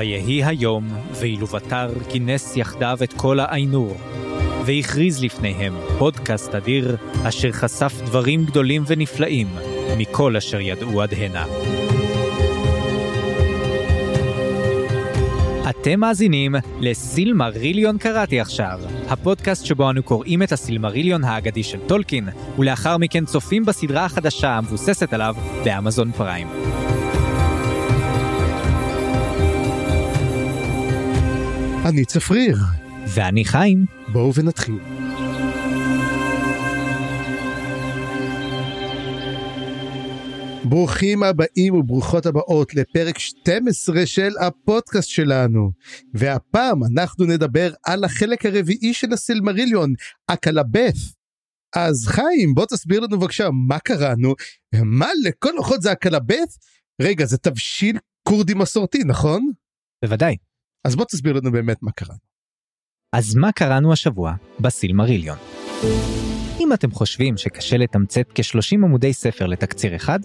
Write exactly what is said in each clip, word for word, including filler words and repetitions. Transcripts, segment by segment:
ויהי היום, ואילו ותר כינס יחדיו את כל העינור, והכריז לפניהם פודקאסט אדיר, אשר חשף דברים גדולים ונפלאים, מכל אשר ידעו עד הנה. אתם מאזינים לסילמריליון קראתי עכשיו, הפודקאסט שבו אנו קוראים את הסילמריליון האגדי של טולקין, ולאחר מכן צופים בסדרה החדשה המבוססת עליו באמזון פריים. אני צפריר. ואני חיים. בואו ונתחיל. ברוכים הבאים וברוכות הבאות לפרק שתים עשרה של הפודקאסט שלנו, והפעם אנחנו נדבר על החלק הרביעי של הסילמריליון, הקלבף. אז חיים, בוא תסביר לנו בבקשה מה קראנו, מה לכל אוחות זה הקלבף? רגע, זה תבשיל קורדי מסורתי, נכון? בוודאי. אז בוא תסביר לנו באמת מה קראנו. אז מה קראנו השבוע בסילמריליון? אם אתם חושבים שקשה לתמצת כ-שלושים עמודי ספר לתקציר אחד,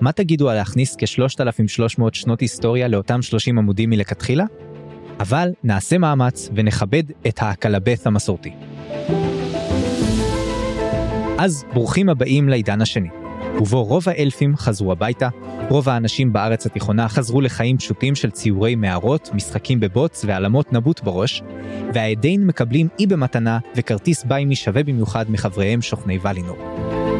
מה תגידו על להכניס כ-שלושת אלפים ושלוש מאות שנות היסטוריה לאותם שלושים עמודים מלכתחילה? אבל נעשה מאמץ ונכבד את הקלבף המסורתי. אז ברוכים הבאים לעידן השני, ובו רוב האלפים חזרו הביתה, רוב האנשים בארץ התיכונה חזרו לחיים פשוטים של ציורי מערות, משחקים בבוץ ועלמות נבוט בראש, והעדיין מקבלים אי במתנה וכרטיס ביימי שווה במיוחד מחבריהם שוכני ולינור.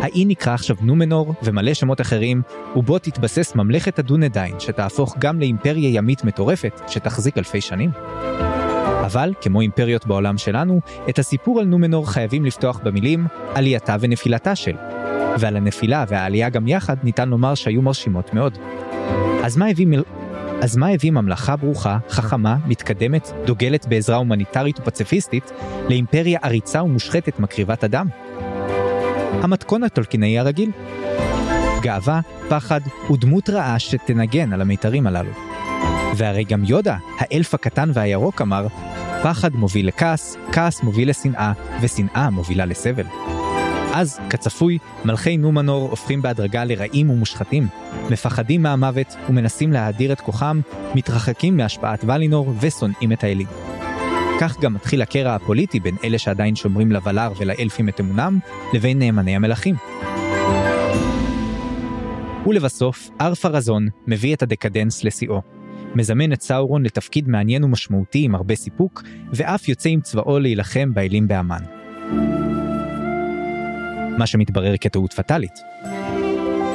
האי נקרא עכשיו נומנור ומלא שמות אחרים, ובו תתבסס ממלכת הדונדיין שתהפוך גם לאימפריה ימית מטורפת שתחזיק אלפי שנים. אבל, כמו אימפריות בעולם שלנו, את הסיפור על נומנור חייבים לפתוח במילים עלייתה ונפילתה של. ועל הנפילה והעלייה גם יחד ניתן לומר שהיו מרשימות מאוד. אז מה הביא, מל... אז מה הביא ממלכה ברוכה, חכמה, מתקדמת, דוגלת בעזרה הומניטרית ופציפיסטית, לאימפריה עריצה ומושחתת מקריבת אדם? המתכון הטולקינאי הרגיל. גאווה, פחד ודמות רעה שתנגן על המיתרים הללו. והרי גם יודה, האלף הקטן והירוק אמר, פחד מוביל לכעס, כעס מוביל לשנאה, ושנאה מובילה לסבל. אז, כצפוי, מלכי נומנור הופכים בהדרגה לרעים ומושחתים, מפחדים מהמוות ומנסים להאדיר את כוחם, מתרחקים מהשפעת ולינור ושונאים את האלים. כך גם מתחיל הקרע הפוליטי בין אלה שעדיין שומרים לוולר ולאלפים את אמונם, לבין נאמני המלכים. ולבסוף, ארפרזון מביא את הדקדנס לשיאו. מזמן את סאורון לתפקיד מעניין ומשמעותי עם הרבה סיפוק, ואף יוצא עם צבאו להילחם באלים באמן. מה שמתברר כטעות פטלית.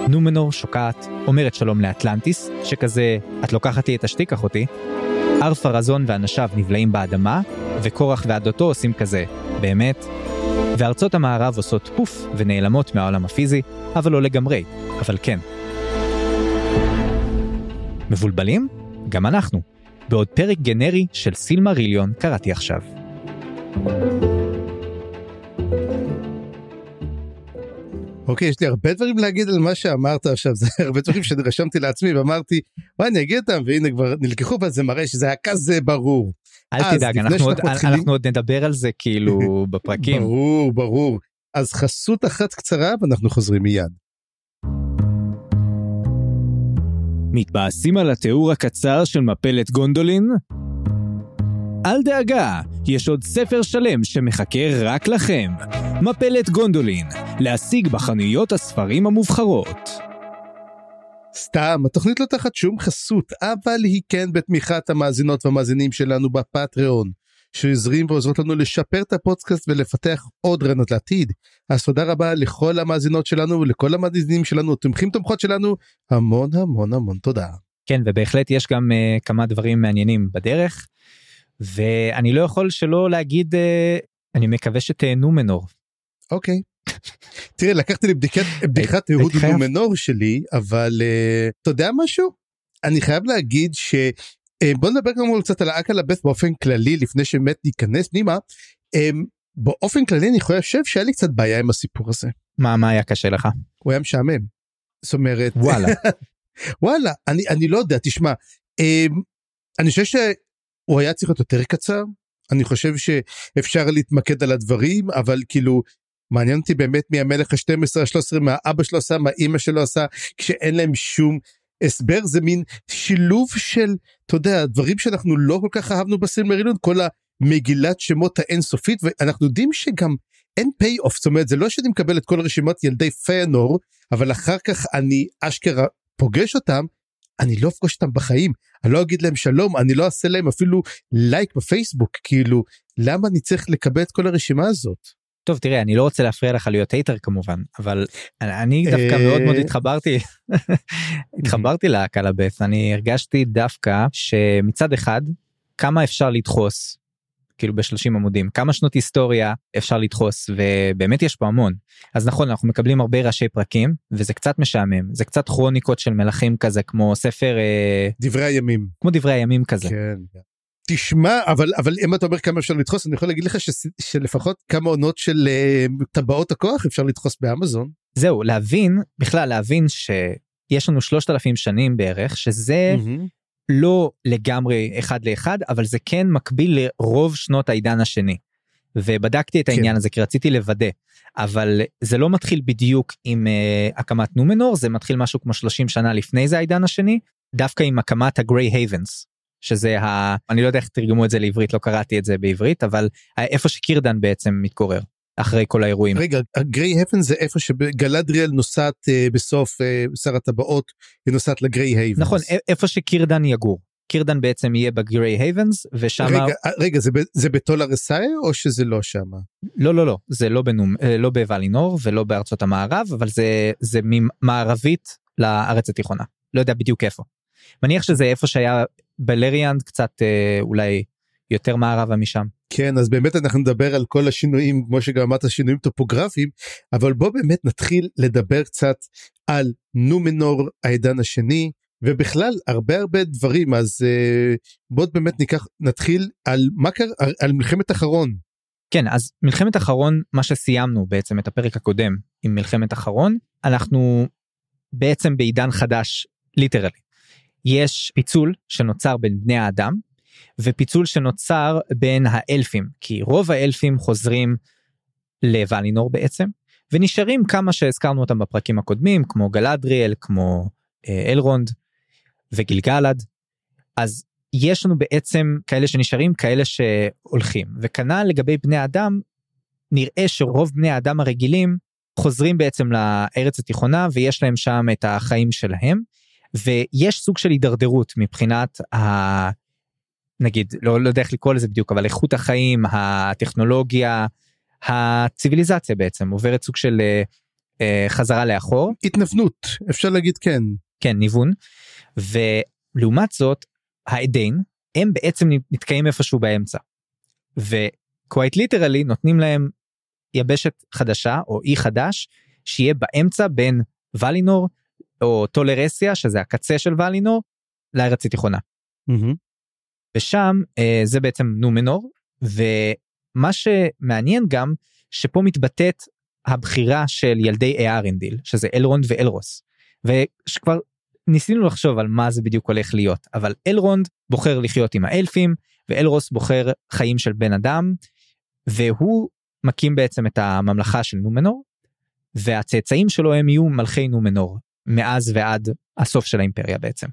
נומנור שוקעת, אומרת שלום לאטלנטיס, שכזה, את לוקחת לי את השתיק אחותי, ארפרזון ואנשיו נבלעים באדמה, וקורח ועדותו עושים כזה, באמת, וארצות המערב עושות פוף ונעלמות מהעולם הפיזי, אבל לא לגמרי, אבל כן. מבולבלים? גם אנחנו, בעוד פרק גנרי של סילמריליון קראתי עכשיו. אוקיי, יש לי הרבה דברים להגיד על מה שאמרת עכשיו, זה הרבה דברים שרשמתי לעצמי ואמרתי, וואי, אני אגיד אותם, והנה כבר נלקחו, וזה מראה שזה היה כזה ברור. אל תדאג, אנחנו עוד, מתחילים... אנחנו עוד נדבר על זה כאילו בפרקים. ברור, ברור. אז חסות אחת קצרה, ואנחנו חוזרים מיד. מתבאסים על התיאור הקצר של מפלת גונדולין? אל דאגה, יש עוד ספר שלם שמחכה רק לכם. מפלת גונדולין, להשיג בחנויות הספרים המובחרות. סתם, התוכנית לא תחת שום חסות, אבל היא כן בתמיכת המאזינות והמאזינים שלנו בפטריון, שעוזרים ועוזרות לנו לשפר את הפודקאסט ולפתח עוד רעיונות לעתיד. אז תודה רבה לכל המאזינות שלנו ולכל המאזינים שלנו, תומכים תומכות שלנו, המון המון המון תודה. כן, ובהחלט יש גם uh, כמה דברים מעניינים בדרך. ואני לא יכול שלא להגיד, אני מקווה שתהנו מנור. אוקיי. תראה, לקחתי לי בדיחת תיעוד מנור שלי, אבל אתה יודע משהו? אני חייב להגיד ש... בוא נדבר כמובן קצת על הקלבף באופן כללי, לפני שבאמת ניכנס נימה. באופן כללי אני חושב שהיה לי קצת בעיה עם הסיפור הזה. מה, מה היה קשה לך? הוא היה משעמם. זאת אומרת... וואלה. וואלה, אני לא יודע, תשמע. אני חושב ש... הוא היה צריך להיות יותר קצר, אני חושב שאפשר להתמקד על הדברים, אבל כאילו, מעניין אותי באמת מי המלך ה-שתים עשרה, ה-שלוש עשרה, מה אבא שלו עשה, מה אמא שלו עשה, כשאין להם שום הסבר, זה מין שילוב של, אתה יודע, דברים שאנחנו לא כל כך אהבנו בסילמרילון, כל המגילת שמות האינסופית, ואנחנו יודעים שגם אין פי-אוף, זאת אומרת, זה לא שאני מקבל את כל רשימת ילדי פיינור, אבל אחר כך אני אשכרה פוגש אותם, אני לא אפגוש אותם בחיים, אני לא אגיד להם שלום, אני לא אעשה להם אפילו לייק בפייסבוק, כאילו, למה אני צריך לקבל את כל הרשימה הזאת? טוב, תראה, אני לא רוצה להפריע לך להיות הייטר כמובן, אבל אני דווקא מאוד מאוד התחברתי, התחברתי לקלאבס, אני הרגשתי דווקא שמצד אחד, כמה אפשר לדחוס, כאילו בשלושים עמודים, כמה שנות היסטוריה אפשר לדחוס, ובאמת יש פה המון. אז נכון, אנחנו מקבלים הרבה ראשי פרקים, וזה קצת משעמם, זה קצת כרוניקות של מלכים כזה, כמו ספר... דברי הימים. כמו דברי הימים כזה. כן. תשמע, אבל, אבל אם אתה אומר כמה אפשר לדחוס, אני יכול להגיד לך ש, שלפחות כמה עונות של טבעות הכוח אפשר לדחוס באמזון. זהו, להבין, בכלל להבין שיש לנו שלושת אלפים שנים בערך, שזה... Mm-hmm. לא לגמרי אחד לאחד, אבל זה כן מקביל לרוב שנות העידן השני, ובדקתי את העניין הזה, כי רציתי לוודא, אבל זה לא מתחיל בדיוק עם uh, הקמת נומנור, זה מתחיל משהו כמו שלושים שנה לפני זה העידן השני, דווקא עם הקמת הגריי הייבנס, שזה, ה... אני לא יודע איך תרגמו את זה לעברית, לא קראתי את זה בעברית, אבל איפה שקירדן בעצם מתקורר, אחרי כל האירועים. רגע, הגריי הייבנס זה איפה שגלדריאל נוסעת אה, בסוף אה, שר הטבעות, היא נוסעת לגריי הייבנס. נכון, איפה שקירדן יגור. קירדן בעצם יהיה בגריי הייבנס, ושמה... רגע, רגע זה, זה בתולרסאי או שזה לא שמה? לא, לא, לא, זה לא, בנום, לא בוולינור ולא בארצות המערב, אבל זה, זה ממערבית לארץ התיכונה. לא יודע בדיוק איפה. מניח שזה איפה שהיה בלריאנד, קצת אה, אולי... יותר מערבה משם. כן, אז באמת אנחנו נדבר על כל השינויים, כמו שגם אמרת, שינויים טופוגרפיים, אבל בוא באמת נתחיל לדבר קצת על נומנור, העידן השני, ובכלל הרבה הרבה דברים, אז בוא באמת ניקח, נתחיל על, מה קרה, על מלחמת אחרון. כן, אז מלחמת אחרון, מה שסיימנו בעצם את הפרק הקודם עם מלחמת אחרון, אנחנו בעצם בעידן חדש, ליטרלי. יש פיצול שנוצר בין בני האדם, ופיצול שנוצר בין האלפים, כי רוב האלפים חוזרים לוולינור בעצם, ונשארים כמה שהזכרנו אותם בפרקים הקודמים, כמו גלדריאל, כמו אלרונד וגילגלד, אז יש לנו בעצם כאלה שנשארים, כאלה שהולכים, וכנ"ל לגבי בני האדם, נראה שרוב בני האדם הרגילים חוזרים בעצם לארץ התיכונה, ויש להם שם את החיים שלהם, ויש סוג של הידרדרות מבחינת ה... נגיד, לא, לא יודע איך לקרוא לזה בדיוק, אבל איכות החיים, הטכנולוגיה, הציביליזציה בעצם, עוברת סוג של אה, חזרה לאחור. התנפנות, אפשר להגיד כן. כן, ניוון. ולעומת זאת, העדיין, הם בעצם נתקעים איפשהו באמצע. ו-quite literally נותנים להם יבשת חדשה, או אי חדש, שיהיה באמצע בין ולינור, או טולרסיה, שזה הקצה של ולינור, לארץ התיכונה. אהה. Mm-hmm. ושם זה בעצם נומנור, ומה שמעניין גם, שפה מתבטאת הבחירה של ילדי איארינדיל, שזה אלרונד ואלרוס, ושכבר ניסינו לחשוב על מה זה בדיוק הולך להיות, אבל אלרונד בוחר לחיות עם האלפים, ואלרוס בוחר חיים של בן אדם, והוא מקים בעצם את הממלכה של נומנור, והצאצאים שלו הם יהיו מלכי נומנור, מאז ועד הסוף של האימפריה בעצם.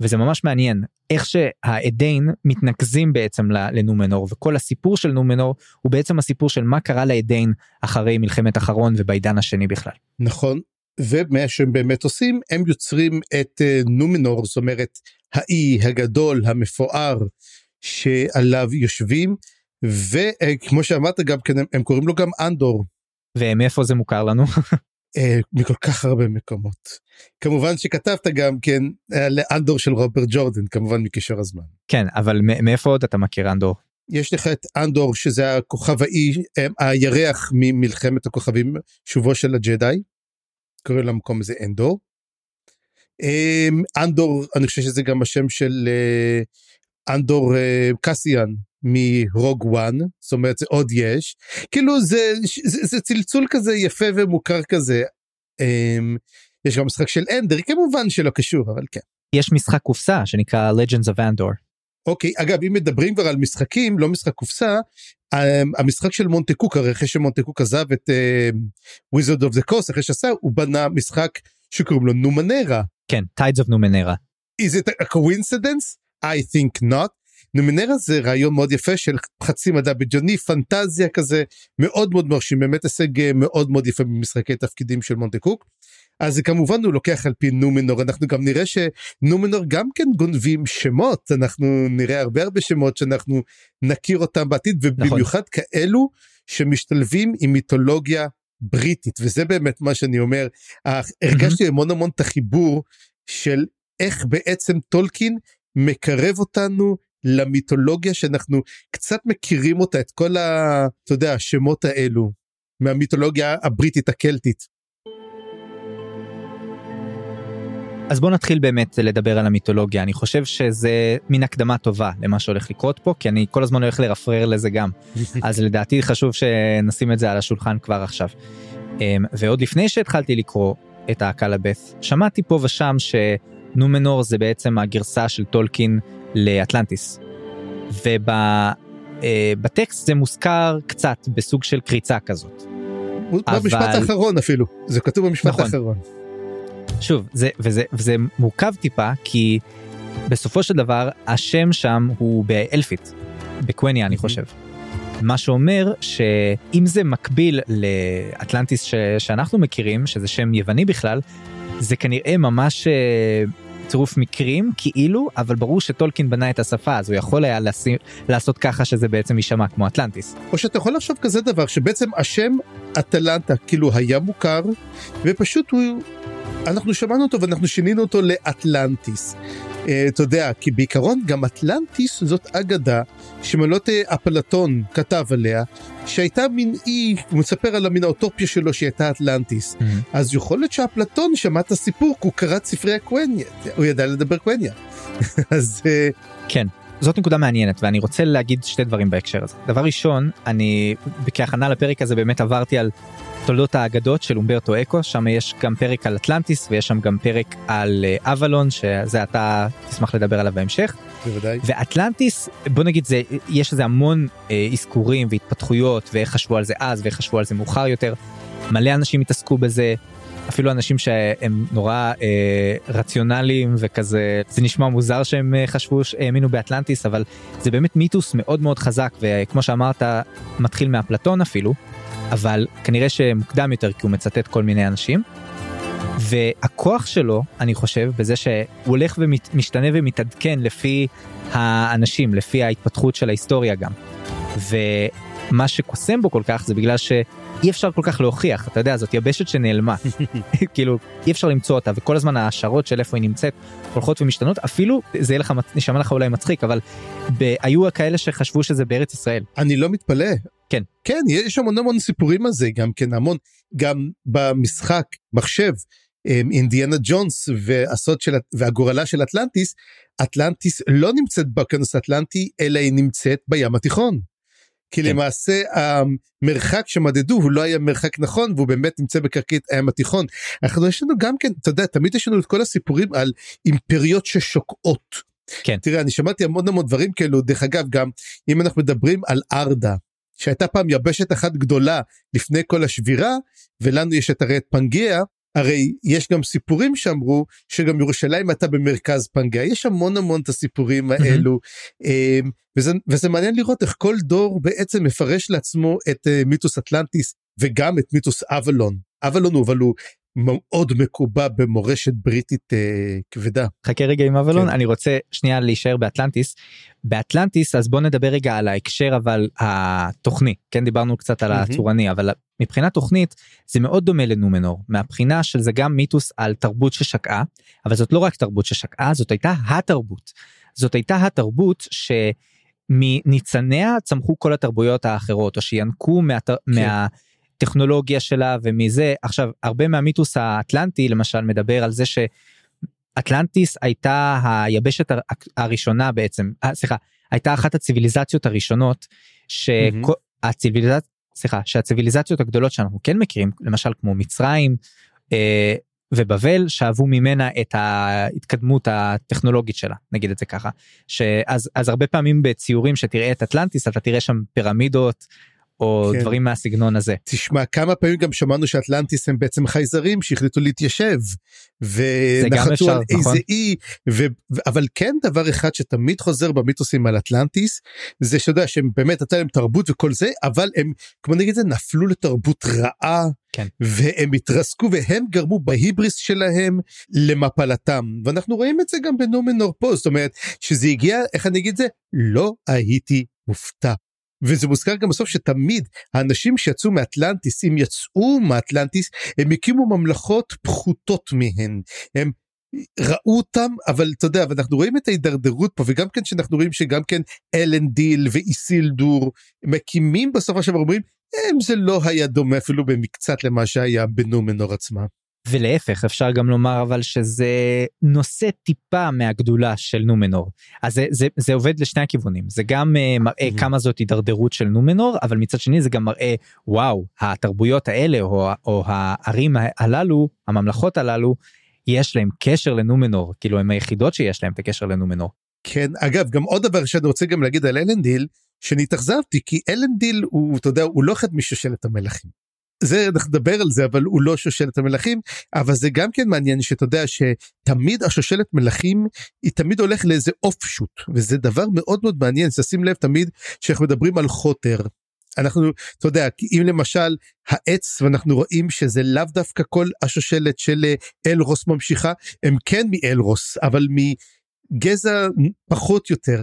וזה ממש מעניין, איך שהעדיין מתנקזים בעצם לנומנור, וכל הסיפור של נומנור הוא בעצם הסיפור של מה קרה לעדיין אחרי מלחמת אחרון ובעידן השני בכלל. נכון, ומה שהם באמת עושים, הם יוצרים את נומנור, זאת אומרת, האי הגדול, המפואר, שעליו יושבים, וכמו שאמרת גם, הם קוראים לו גם אנדור. ומאיפה זה מוכר לנו? מכל כך הרבה מקומות. כמובן שכתבת גם כן לאנדור של רוברט ג'ורדן, כמובן מקישור הזמן. כן, אבל מאיפה עוד אתה מכיר אנדור? יש לך את אנדור, שזה הכוכב האי, הירח ממלחמת הכוכבים, שובו של הג'די, קוראים למקום הזה אנדור. אנדור, אני חושב שזה גם השם של אנדור קסיאן, מרוג וואן, זאת אומרת זה עוד יש, כאילו זה, זה, זה צלצול כזה יפה ומוכר כזה, אמ, יש גם משחק של אנדר, כמובן שלא קשור, אבל כן. יש משחק קופסה שנקרא Legends of Andor. אוקיי, אגב, אם מדברים כבר על משחקים, לא משחק קופסה, המשחק של מונטקוק, הרי אחרי שמונטקוק עזב את uh, Wizard of the Coast, אחרי שעשה, הוא בנה משחק שקוראים לו נומנרה, כן, Tides of Numenera. Is it a coincidence? I think not. נומנרה זה רעיון מאוד יפה של חצי מדע בדיוני, פנטזיה כזה, מאוד מאוד מרשים, באמת הישג מאוד מאוד יפה במשחקי תפקידים של מונטה קוק. אז כמובן הוא לוקח על פי נומנור, אנחנו גם נראה שנומנור גם כן גונבים שמות, אנחנו נראה הרבה הרבה שמות שאנחנו נכיר אותם בעתיד, ובמיוחד נכון. כאלו שמשתלבים עם מיתולוגיה בריטית, וזה באמת מה שאני אומר, הרגשתי המון המון את החיבור של איך בעצם טולקין מקרב אותנו למיתולוגיה שאנחנו קצת מכירים אותה, את כל ה, אתה יודע, השמות האלו, מהמיתולוגיה הבריטית הקלטית. אז בואו נתחיל באמת לדבר על המיתולוגיה, אני חושב שזה מין הקדמה טובה למה שהולך לקרות פה, כי אני כל הזמן הולך לרפרר לזה גם, אז לדעתי חשוב שנשים את זה על השולחן כבר עכשיו. ועוד לפני שהתחלתי לקרוא את האקלבת', שמעתי פה ושם שנומנור זה בעצם הגרסה של טולקין לאטלנטיס, ובטקסט זה מוזכר קצת בסוג של קריצה כזאת. במשפט האחרון אפילו, זה כתוב במשפט האחרון. שוב, זה, וזה, וזה מורכב טיפה, כי בסופו של דבר, השם שם הוא באלפית, בקווניה, אני חושב. מה שאומר שאם זה מקביל לאטלנטיס ש, שאנחנו מכירים, שזה שם יווני בכלל, זה כנראה ממש צירוף מקרים, כאילו, אבל ברור שטולקין בנה את השפה, אז הוא יכול היה לשים, לעשות ככה שזה בעצם יישמע כמו אטלנטיס. או שאתה יכול לחשוב כזה דבר, שבעצם השם אטלנטה, כאילו, היה מוכר, ופשוט הוא... אנחנו שמענו אותו ואנחנו שינינו אותו לאטלנטיס. אתה יודע, כי בעיקרון גם אטלנטיס זאת אגדה שמלות אפלטון כתב עליה, שהייתה מין אי, הוא מספר על המין האוטופיה שלו שהייתה אטלנטיס. אז יכול להיות שהאפלטון שמע את הסיפור, כי הוא קרא את ספרי הקווניה, הוא ידע לדבר קווניה. אז... כן, זאת נקודה מעניינת, ואני רוצה להגיד שתי דברים בהקשר הזה. דבר ראשון, אני, כהכנה לפרק הזה באמת עברתי על... תולדות האגדות של אומברטו אקו, שם יש גם פרק על אטלנטיס, ויש שם גם פרק על אבלון, שזה אתה תשמח לדבר עליו בהמשך. בוודאי. ואטלנטיס, בוא נגיד, זה, יש איזה המון איזכורים והתפתחויות, ואיך חשבו על זה אז, ואיך חשבו על זה מאוחר יותר. מלא אנשים התעסקו בזה, אפילו אנשים שהם נורא אה, רציונליים וכזה, זה נשמע מוזר שהם חשבו, האמינו באטלנטיס, אבל זה באמת מיתוס מאוד מאוד חזק, וכמו שאמרת, מתחיל מאפלטון אפילו, אבל כנראה שמוקדם יותר, כי הוא מצטט כל מיני אנשים, והכוח שלו, אני חושב, בזה שהוא הולך ומשתנה ומתעדכן לפי האנשים, לפי ההתפתחות של ההיסטוריה גם. ומה שקוסם בו כל כך, זה בגלל שאי אפשר כל כך להוכיח, אתה יודע, זאת יבשת שנעלמה, כאילו, אי אפשר למצוא אותה, וכל הזמן ההשערות של איפה היא נמצאת, הולכות ומשתנות, אפילו, זה נשמע לך אולי מצחיק, אבל היו כאלה שחשבו שזה בארץ ישראל. אני לא מתפלא. כן. כן, יש המון המון סיפורים על זה, גם כן המון, גם במשחק, מחשב, אינדיאנה ג'ונס והסוד של, והגורלה של אטלנטיס, אטלנטיס לא נמצאת בכנוס האטלנטי, אלא היא נמצאת בים התיכון. כי כן. למעשה המרחק שמדדו, הוא לא היה מרחק נכון, והוא באמת נמצא בקרקעית הים התיכון. אנחנו יש לנו גם כן, אתה יודע, תמיד יש לנו את כל הסיפורים על אימפריות ששוקעות. כן. תראה, אני שמעתי המון המון דברים כאלו, דרך אגב גם, אם אנחנו מדברים על ארדה, שהייתה פעם יבשת אחת גדולה לפני כל השבירה, ולנו יש את הרי את פנגיה, הרי יש גם סיפורים שאמרו, שגם ירושלים הייתה במרכז פנגיה, יש המון המון את הסיפורים האלו, mm-hmm. וזה, וזה מעניין לראות איך כל דור בעצם מפרש לעצמו את מיתוס אטלנטיס, וגם את מיתוס אבלון, אבלון הוא אבל הוא, מאוד מקובה במורשת בריטית אה, כבדה. חכה רגע עם אבלון, כן. אני רוצה שנייה להישאר באטלנטיס. באטלנטיס, אז בואו נדבר רגע על ההקשר, אבל התוכני, כן, דיברנו קצת על mm-hmm. הצורני, אבל מבחינה תוכנית, זה מאוד דומה לנומנור, מהבחינה של זה גם מיתוס על תרבות ששקעה, אבל זאת לא רק תרבות ששקעה, זאת הייתה התרבות. זאת הייתה התרבות ש... מניצניה צמחו כל התרבויות האחרות, או שינקו מהת... כן. מה... טכנולוגיה שלה ומזה, עכשיו, הרבה מהמיתוס האטלנטי, למשל, מדבר על זה שאטלנטיס הייתה היבשת הראשונה בעצם, סליחה, הייתה אחת הציביליזציות הראשונות, סליחה, שהציביליזציות הגדולות שאנחנו כן מכירים, למשל כמו מצרים ובבל, שאבו ממנה את ההתקדמות הטכנולוגית שלה, נגיד את זה ככה, אז הרבה פעמים בציורים שתראה את אטלנטיס, אתה תראה שם פירמידות, או כן. דברים מהסגנון הזה. תשמע, כמה פעמים גם שמענו שאטלנטיס הם בעצם חייזרים שהחליטו להתיישב, ונחתו על איזה נכון? אי, ו... אבל כן דבר אחד שתמיד חוזר במיתוסים על אטלנטיס, זה שיודע שהם באמת נתן להם תרבות וכל זה, אבל הם, כמו נגיד זה, נפלו לתרבות רעה, כן. והם התרסקו, והם גרמו בהיבריס שלהם למפלתם, ואנחנו רואים את זה גם בנומנור פה, זאת אומרת, שזה הגיע, איך אני אגיד זה? לא הייתי מופתע. וזה מוזכר גם בסוף שתמיד האנשים שיצאו מאטלנטיס, אם יצאו מאטלנטיס, הם הקימו ממלכות פחותות מהן, הם ראו אותם, אבל אתה יודע, ואנחנו רואים את ההידרדרות פה, וגם כן שאנחנו רואים שגם כן אלנדיל ואיסילדור, מקימים בסוף עכשיו אומרים, הם זה לא היה דומה אפילו במקצת למה שהיה בנומנור עצמה. ולהפך, אפשר גם לומר אבל שזה נושא טיפה מהגדולה של נומנור, אז זה, זה, זה עובד לשני הכיוונים, זה גם uh, מראה mm-hmm. כמה זאת הידרדרות של נומנור, אבל מצד שני זה גם מראה, וואו, התרבויות האלה, או, או הערים הללו, הממלכות הללו, יש להם קשר לנומנור, כאילו הם היחידות שיש להם את הקשר לנומנור. כן, אגב, גם עוד דבר שאני רוצה גם להגיד על אלנדיל, שנתאכזבתי, כי אלנדיל הוא, אתה יודע, הוא לא אחד משושלת המלכים. זה, אנחנו נדבר על זה, אבל הוא לא שושלת המלכים, אבל זה גם כן מעניין שאתה יודע שתמיד השושלת מלכים, היא תמיד הולך לאיזה אופשוט, וזה דבר מאוד מאוד מעניין, תשים לב תמיד שאנחנו מדברים על חותר, אנחנו, אתה יודע, אם למשל העץ, ואנחנו רואים שזה לאו דווקא כל השושלת של אלרוס ממשיכה, הם כן מאלרוס, אבל מגזע פחות יותר,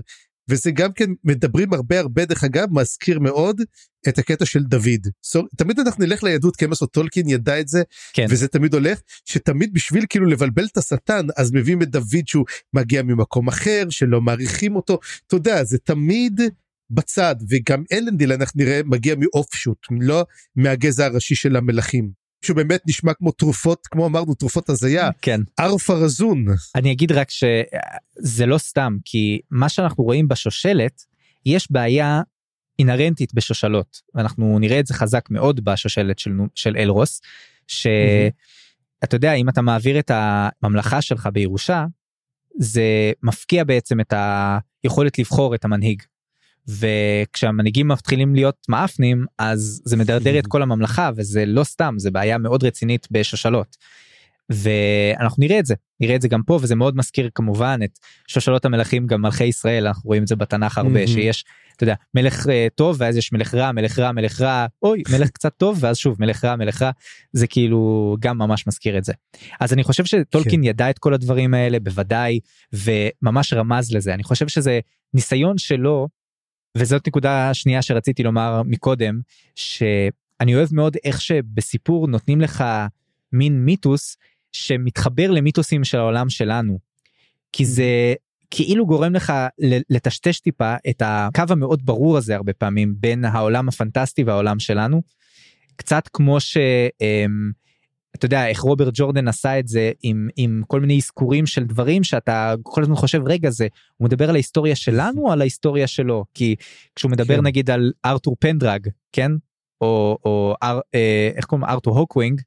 וזה גם כן מדברים הרבה הרבה דרך אגב, מזכיר מאוד את הקטע של דוד. So, תמיד אנחנו נלך ליהדות, כי אמסו טולקין ידע את זה, כן. וזה תמיד הולך, שתמיד בשביל כאילו לבלבל את השטן, אז מביאים את דוד שהוא מגיע ממקום אחר, שלא מעריכים אותו, אתה יודע, זה תמיד בצד, וגם אלנדיל אנחנו נראה מגיע מאופשוט, לא מהגזע הראשי של המלכים. שהוא באמת נשמע כמו תרופות, כמו אמרנו, תרופות הזיה, כן. ערף הרזון. אני אגיד רק שזה לא סתם, כי מה שאנחנו רואים בשושלת, יש בעיה אינרנטית בשושלות, ואנחנו נראה את זה חזק מאוד בשושלת של, של אלרוס, שאתה mm-hmm. יודע, אם אתה מעביר את הממלכה שלך בירושה, זה מפקיע בעצם את היכולת לבחור את המנהיג. וכשהמנהיגים מתחילים להיות מאפנים, אז זה מדרדר את כל הממלכה, וזה לא סתם, זה בעיה מאוד רצינית בשושלות, ואנחנו נראה את זה, נראה את זה גם פה, וזה מאוד מזכיר כמובן את שושלות המלכים, גם מלכי ישראל, אנחנו רואים את זה בתנ"ך הרבה, שיש, אתה יודע, מלך טוב, ואז יש מלך רע, מלך רע, מלך רע, אוי, מלך קצת טוב, ואז שוב, מלך רע, מלך רע, זה כאילו גם ממש מזכיר את זה. אז אני חושב שטולקין ידע את כל הדברים האלה, בוודאי, וממש רמז לזה. אני חושב שזה ניסיון שלו, וזאת נקודה שנייה שרציתי לומר מקודם, שאני אוהב מאוד איך שבסיפור נותנים לך מין מיתוס, שמתחבר למיתוסים של העולם שלנו, כי זה כאילו גורם לך לטשטש טיפה את הקו המאוד ברור הזה הרבה פעמים, בין העולם הפנטסטי והעולם שלנו, קצת כמו ש... אתה יודע, איך רוברט ג'ורדן עשה את זה, עם, עם כל מיני עסקורים של דברים, שאתה כל הזמן חושב, רגע זה, הוא מדבר על ההיסטוריה שלנו, או על ההיסטוריה שלו, כי כשהוא מדבר כן. נגיד על ארתור פנדרג, כן? או, או אה, איך קוראים, ארתור הוקווינג,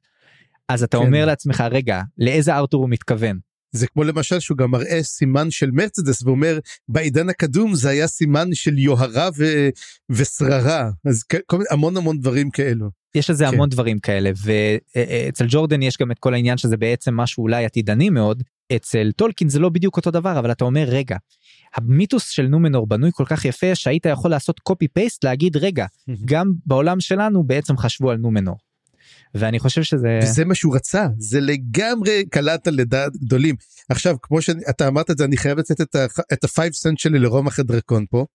אז אתה כן. אומר לעצמך, רגע, לאיזה ארתור הוא מתכוון? זה כמו למשל שהוא גם מראה סימן של מרצדס, ואומר, בעידן הקדום זה היה סימן של יוהרה ו- ושררה, אז כל, המון המון דברים כאלו. יש לזה המון דברים כאלה, ואצל ג'ורדן יש גם את כל העניין שזה בעצם משהו אולי עתידני מאוד, אצל טולקין זה לא בדיוק אותו דבר, אבל אתה אומר רגע, המיתוס של נומנור בנוי כל כך יפה, שהיית יכול לעשות copy-paste, להגיד רגע, גם בעולם שלנו בעצם חשבו על נומנור, ואני חושב שזה... וזה מה שהוא רצה, זה לגמרי קלעת לדעת גדולים, עכשיו כמו שאתה אמרת את זה, אני חייב לצאת את ה-five cent שלי לרומח הדרקון פה,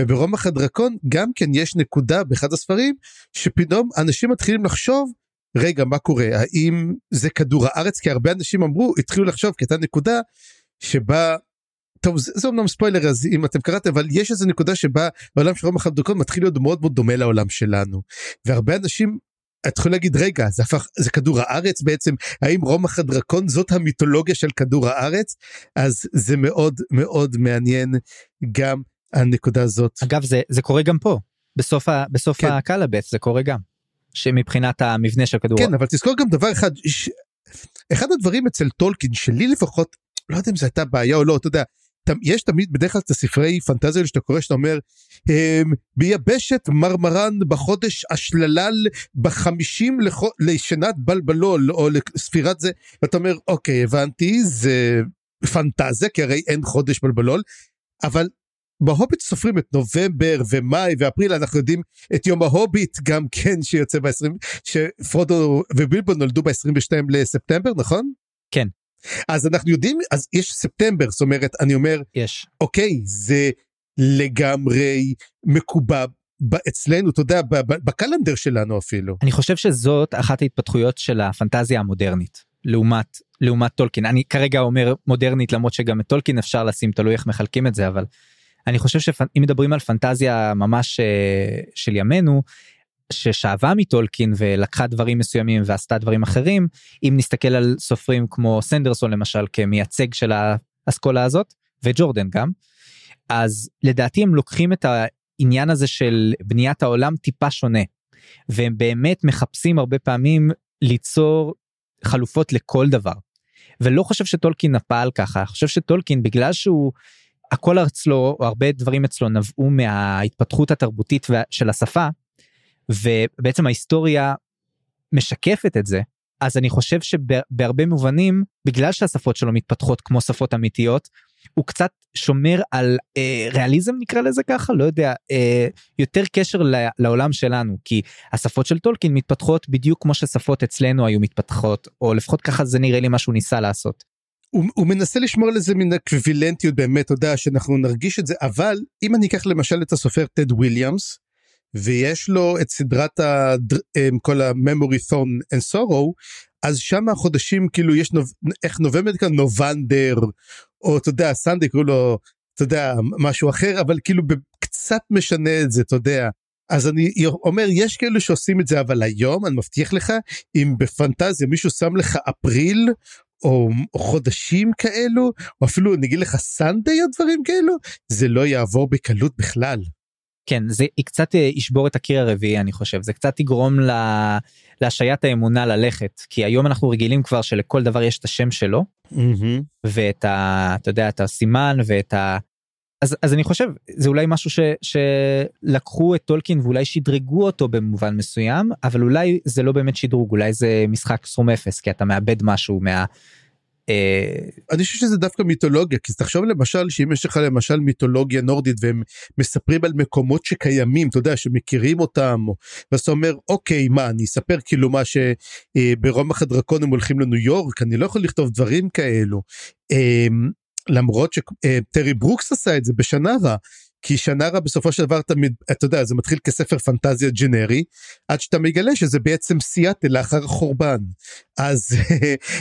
וברומח הדרקון גם כן יש נקודה באחד הספרים, שפתאום אנשים מתחילים לחשוב, רגע מה קורה, האם זה כדור הארץ, כי הרבה אנשים אמרו, התחילו לחשוב, כי הייתה נקודה שבה, טוב זה, זה אומנם ספוילר, אז אם אתם קראתם, אבל יש איזו נקודה שבה, העולם של רומח הדרקון מתחיל להיות מאוד מאוד דומה לעולם שלנו, והרבה אנשים, את יכולה להגיד רגע, זה, הפך, זה כדור הארץ בעצם, האם רומח הדרקון זאת המיתולוגיה של כדור הארץ, אז זה מאוד מאוד מעניין גם, הנקודה הזאת. אגב, זה, זה קורה גם פה, בסוף, ה, בסוף כן. הקלאבץ, זה קורה גם, שמבחינת המבנה של כדור. כן, אבל תזכור גם דבר אחד, ש... אחד הדברים אצל טולקין, שלי לפחות, לא יודע אם זה הייתה בעיה או לא, אתה יודע, יש תמיד בדרך כלל את הספרי פנטזיה שאתה קורא שאתה אומר ביבשת מרמרן בחודש השללל בחמישים לשנת בלבלול או לספירת זה, ואתה אומר אוקיי הבנתי זה פנטזיה כי הרי אין חודש בלבלול, אבל בהוביט סופרים את נובמבר ומאי ואפריל, אנחנו יודעים את יום ההוביט גם כן שיוצא ב-עשרים, שפרודו ובילבו נולדו ב-עשרים ושניים לספטמבר, נכון? כן. אז אנחנו יודעים, אז יש ספטמבר, זאת אומרת, אני אומר, יש. אוקיי, זה לגמרי מקובע אצלנו, אתה יודע, בקלנדר שלנו אפילו. אני חושב שזאת אחת ההתפתחויות של הפנטזיה המודרנית, לעומת, לעומת טולקין. אני כרגע אומר מודרנית, למרות שגם את טולקין אפשר לשים, תלוי איך מחלקים את זה, אבל אני חושב שאם מדברים על פנטזיה ממש של ימינו, ששאבה מטולקין ולקחה דברים מסוימים ועשתה דברים אחרים, אם נסתכל על סופרים כמו סנדרסון למשל, כמייצג של האסכולה הזאת, וג'ורדן גם, אז לדעתי הם לוקחים את העניין הזה של בניית העולם טיפה שונה, והם באמת מחפשים הרבה פעמים ליצור חלופות לכל דבר, ולא חושב שטולקין נפעל ככה, חושב שטולקין בגלל שהוא הכל אצלו, או הרבה דברים אצלו נבעו מההתפתחות התרבותית של השפה, ובעצם ההיסטוריה משקפת את זה, אז אני חושב שבהרבה מובנים, בגלל שהשפות שלו מתפתחות כמו שפות אמיתיות, הוא קצת שומר על אה, ריאליזם נקרא לזה ככה, לא יודע, אה, יותר קשר לעולם שלנו, כי השפות של טולקין מתפתחות בדיוק כמו ששפות אצלנו היו מתפתחות, או לפחות ככה זה נראה לי מה שהוא ניסה לעשות. הוא, הוא מנסה לשמור לזה מן אקווילנטיות באמת, תודה שאנחנו נרגיש את זה, אבל אם אני אקח למשל את הסופר טד וויליאמס, ויש לו את סדרת הדר, כל ה-Memory, Thorn and Sorrow, אז שם החודשים כאילו יש נוב, איך נובמבר כאן נובנדר, או תודה, סנדי קראו לו, תודה, משהו אחר, אבל כאילו קצת משנה את זה, תודה. אז אני אומר, יש כאלו שעושים את זה, אבל היום, אני מבטיח לך, אם בפנטזיה מישהו שם לך אפריל, או, או חודשים כאלו, או אפילו נגיד לך סנדיי או דברים כאלו, זה לא יעבור בקלות בכלל. כן, זה קצת ישבור את הקיר הרביעי, אני חושב, זה קצת יגרום לה, להשיית האמונה ללכת, כי היום אנחנו רגילים כבר שלכל דבר יש את השם שלו, mm-hmm. ואת ה, אתה יודע, את הסימן ואת ה... אז, אז אני חושב, זה אולי משהו ש, שלקחו את טולקין ואולי שידרגו אותו במובן מסוים, אבל אולי זה לא באמת שידרוג, אולי זה משחק סכום אפס, כי אתה מאבד משהו מה... אני חושב שזה דווקא מיתולוגיה, כי תחשוב למשל, שאם יש לך למשל מיתולוגיה נורדית, והם מספרים על מקומות שקיימים, אתה יודע, שמכירים אותם, ואתה אומר, אוקיי, מה, אני אספר כאילו מה שברומח הדרקון הם הולכים לניו יורק, אני לא יכול לכתוב דברים כאלו. למרות שטרי ברוקס עשה את זה בשנרה, כי שנרה בסופו של דבר, אתה יודע, זה מתחיל כספר פנטזיה ג'נרי, עד שאתה מגלה שזה בעצם סיאטל לאחר החורבן, אז,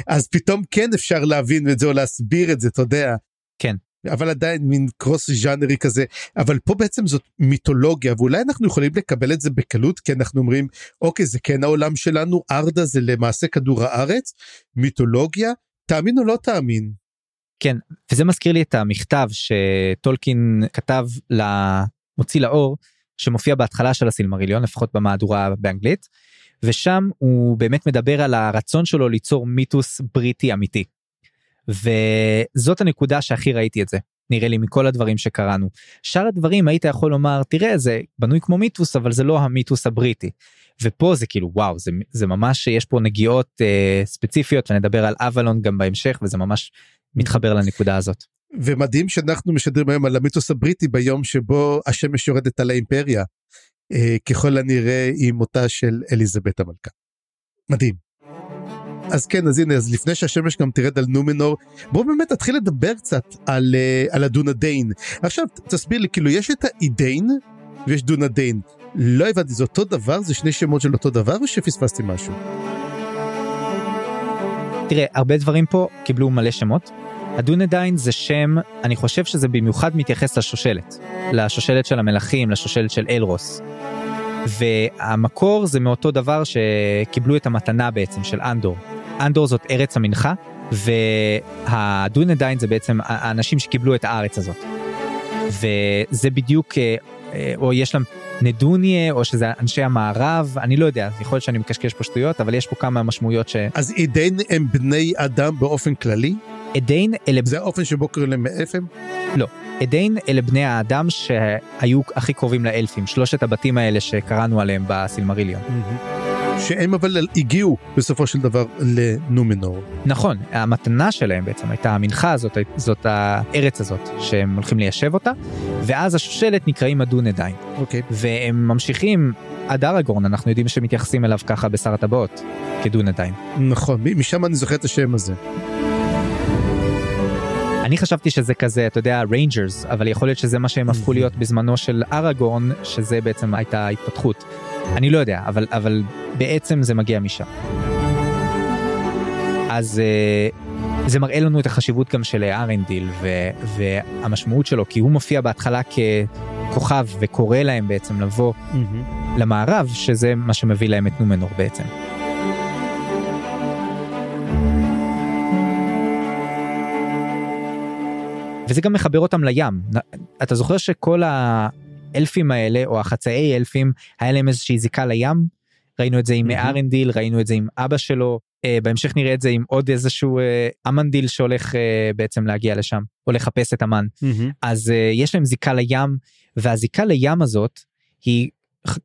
אז פתאום כן אפשר להבין את זה, או להסביר את זה, אתה יודע. כן. אבל עדיין מין קרוס ז'אנרי כזה, אבל פה בעצם זאת מיתולוגיה, ואולי אנחנו יכולים לקבל את זה בקלות, כי אנחנו אומרים, אוקיי, זה כן העולם שלנו, ארדה זה למעשה כדור הארץ, מיתולוגיה, תאמין או לא תאמין? כן, וזה מזכיר לי את המכתב שטולקין כתב למוציא לאור, שמופיע בהתחלה של הסילמריליון, לפחות במהדורה באנגלית, ושם הוא באמת מדבר על הרצון שלו ליצור מיתוס בריטי אמיתי. וזאת הנקודה שהכי ראיתי את זה, נראה לי מכל הדברים שקראנו. שאר הדברים היית יכול לומר, תראה, זה בנוי כמו מיתוס, אבל זה לא המיתוס הבריטי. ופה זה כאילו, וואו, זה, זה ממש, יש פה נגיעות אה, ספציפיות, ונדבר על אבלון גם בהמשך, וזה ממש... מתחבר לנקודה הזאת. ומדהים שאנחנו משדרים היום על המיתוס הבריטי, ביום שבו השמש יורדת על האימפריה, ככל הנראה עם מותה של אליזבת המלכה. מדהים. אז כן, אז הנה, אז לפני שהשמש גם תרד על נומנור, בואו באמת נתחיל לדבר קצת על, על הדונדיין. עכשיו, תסביר לי, כאילו, יש את האידיין, ויש דונדיין. לא הבנתי, זה אותו דבר, זה שני שמות של אותו דבר, או שפספסתי משהו? תראה, הרבה דברים פה קיבלו מלא שמות. הדונדיין זה שם, אני חושב שזה במיוחד מתייחס לשושלת, לשושלת של המלכים, לשושלת של אלרוס. והמקור זה מאותו דבר שקיבלו את המתנה בעצם של אנדור. אנדור זאת ארץ המנחה, והדונדיין זה בעצם האנשים שקיבלו את הארץ הזאת. וזה בדיוק, או יש להם נדוניה, או שזה אנשי המערב, אני לא יודע, יכול להיות שאני מקשקש פה שטויות, אבל יש פה כמה משמעויות ש... אז אידיין הם בני אדם באופן כללי? עדיין אלה... זה האופן שבו קוראים להם אלפים? לא. עדיין אלה בני האדם שהיו הכי קרובים לאלפים, שלושת הבתים האלה שקראנו עליהם בסילמריליון. שהם אבל הגיעו בסופו של דבר לנומנור. נכון, המתנה שלהם בעצם הייתה המנחה הזאת, זאת הארץ הזאת, שהם הולכים ליישב אותה, ואז השושלת נקראים הדונדיין. אוקיי. והם ממשיכים... אדרגורן, אנחנו יודעים שמתייחסים אליו ככה בשר הטבעות, כדונדיין. נכון, משם אני זוכר את השם הזה. אני חשבתי שזה כזה, אתה יודע, ריינג'רס, אבל יכול להיות שזה מה שהם הפכו להיות בזמנו של ארגורן, שזה בעצם הייתה התפתחות. אני לא יודע, אבל, אבל בעצם זה מגיע משם. אז זה מראה לנו את החשיבות גם של ארנדיל, ו, והמשמעות שלו, כי הוא מופיע בהתחלה כ... כוכב וקורא להם בעצם לבוא mm-hmm. למערב, שזה מה שמביא להם את נומנור בעצם. וזה גם מחבר אותם לים. אתה זוכר שכל האלפים האלה, או החצאי אלפים, היה להם איזושהי זיקה לים? ראינו את זה עם mm-hmm. ארנדיל, ראינו את זה עם אבא שלו, בהמשך נראה את זה עם עוד איזשהו אמנדיל שהולך בעצם להגיע לשם, או לחפש את אמן. Mm-hmm. אז יש להם זיקה לים, והזיקה לים הזאת היא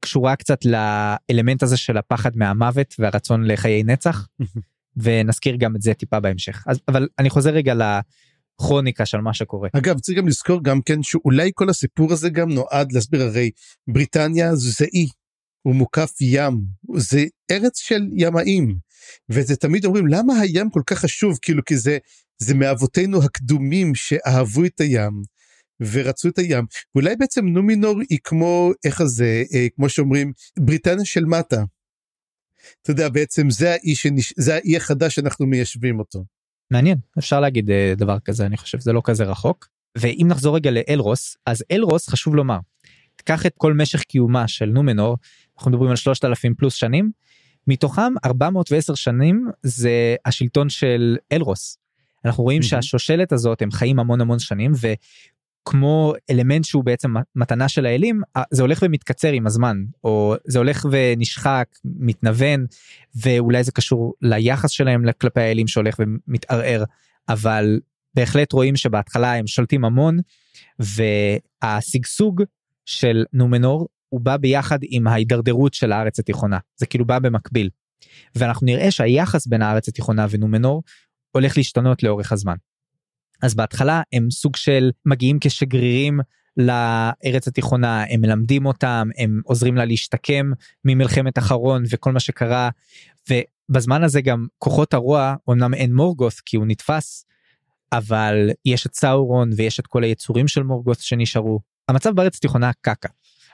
קשורה קצת לאלמנט הזה של הפחד מהמוות והרצון לחיי נצח, mm-hmm. ונזכיר גם את זה טיפה בהמשך. אז, אבל אני חוזר רגע לכרוניקה של מה שקורה. אגב, צריך גם לזכור גם כן, שאולי כל הסיפור הזה גם נועד להסביר, הרי בריטניה זה אי, הוא מוקף ים, זה ארץ של ימאים, וזה תמיד אומרים, למה הים כל כך חשוב? כאילו, כי זה, זה מאבותינו הקדומים שאהבו את הים, ורצו את הים, ואולי בעצם נומינור היא כמו, איך זה, אה, כמו שאומרים, בריטניה של מטה, אתה יודע, בעצם זה האי, שנש... זה האי החדש שאנחנו מיישבים אותו. מעניין, אפשר להגיד אה, דבר כזה, אני חושב, זה לא כזה רחוק, ואם נחזור רגע לאלרוס, אז אלרוס חשוב לומר, תקח את כל משך קיומה של נומנור, אנחנו מדברים על שלושת אלפים פלוס שנים, מתוכם ארבע מאות ועשר שנים זה השלטון של אלרוס. אנחנו רואים mm-hmm. שהשושלת הזאת, הם חיים המון המון שנים, וכמו אלמנט שהוא בעצם מתנה של האלים, זה הולך ומתקצר עם הזמן, או זה הולך ונשחק, מתנוון, ואולי זה קשור ליחס שלהם כלפי האלים שהולך ומתערער, אבל בהחלט רואים שבהתחלה הם שולטים המון, והסגסוג של נומנור, הוא בא ביחד עם ההידרדרות של הארץ התיכונה. זה כאילו בא במקביל. ואנחנו נראה שהיחס בין הארץ התיכונה ונומנור הולך להשתנות לאורך הזמן. אז בהתחלה הם סוג של מגיעים כשגרירים לארץ התיכונה, הם מלמדים אותם, הם עוזרים לה להשתקם ממלחמת אחרון וכל מה שקרה. ובזמן הזה גם כוחות הרוע, אומנם אין מורגות כי הוא נתפס, אבל יש את סאורון ויש את כל היצורים של מורגות שנשארו. המצב בארץ התיכונה קקה.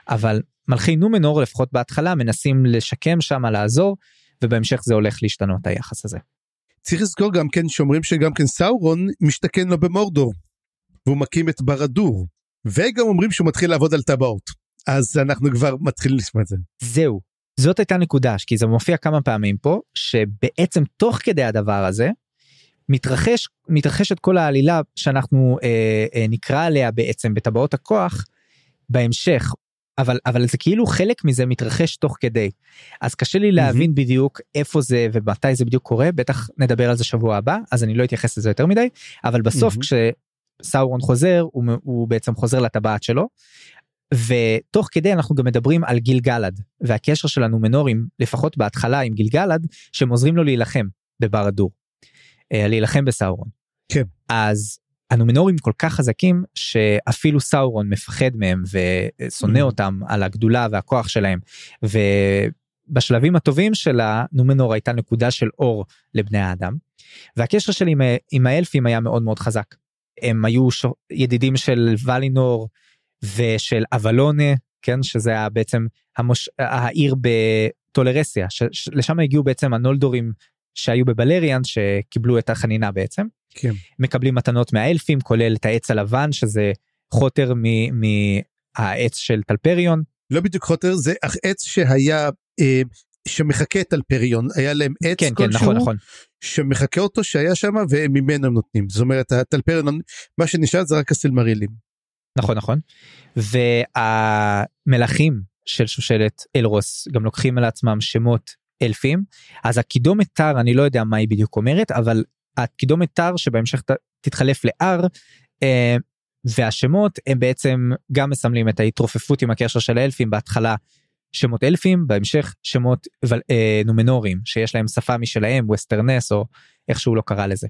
אבל מלכי נומנור, לפחות בהתחלה, מנסים לשקם שם, לעזור, ובהמשך זה הולך להשתנות היחס הזה. צריך לזכור גם כן, שאומרים שגם כן סאורון משתכן לו במורדור, והוא מקים את ברדור, וגם אומרים שהוא מתחיל לעבוד על טבעות, אז אנחנו כבר מתחילים לשמוע את זה. זהו, זאת הייתה נקודה, כי זה מופיע כמה פעמים פה, שבעצם תוך כדי הדבר הזה, מתרחש, מתרחש את כל העלילה שאנחנו אה, אה, נקרא עליה בעצם בטבעות הכוח, בהמשך, אבל, אבל זה כאילו חלק מזה מתרחש תוך כדי. אז קשה לי להבין בדיוק איפה זה ומתי זה בדיוק קורה, בטח נדבר על זה שבוע הבא, אז אני לא אתייחס לזה יותר מדי, אבל בסוף כשסאורון חוזר, הוא, הוא בעצם חוזר לטבעת שלו, ותוך כדי אנחנו גם מדברים על גילגלד, והקשר שלנו מנורים, לפחות בהתחלה עם גילגלד, שמוזרים לו להילחם בברדור, להילחם בסאורון. כן. אז... הנומנורים כל כך חזקים, שאפילו סאורון מפחד מהם, ושונא אותם על הגדולה והכוח שלהם, ובשלבים הטובים שלה, נומנור הייתה נקודה של אור לבני האדם, והקשר שלי עם, עם האלפים היה מאוד מאוד חזק, הם היו ש... ידידים של ולינור, ושל אבלונה, כן, שזה היה בעצם המוש... העיר בטולרסיה, ש... לשם הגיעו בעצם הנולדורים, שהיו בבלריאן, שקיבלו את החנינה בעצם, כן. מקבלים מתנות מהאלפים, כולל את העץ הלבן, שזה חוטר מהעץ של טלפריון. לא בדיוק חוטר, זה עץ שהיה, אה, שמחכה את טלפריון, היה להם עץ כן, כלשהו, כן, נכון, נכון. שמחכה אותו שהיה שם, וממנו הם נותנים, זאת אומרת, הטלפריון, מה שנשאר זה רק הסילמרילים. נכון, נכון, והמלאכים של שושלת אלרוס, גם לוקחים על עצמם שמות, אלפים, אז הקידומת טר, אני לא יודע מה היא בדיוק אומרת, אבל הקידומת תר שבהמשך תתחלף ל-R, והשמות הם בעצם גם מסמלים את ההתרופפות עם הקשר של האלפים, בהתחלה שמות אלפים, בהמשך שמות נומנורים, שיש להם שפה משלהם, ווסטרנס או איכשהו לא קרא לזה.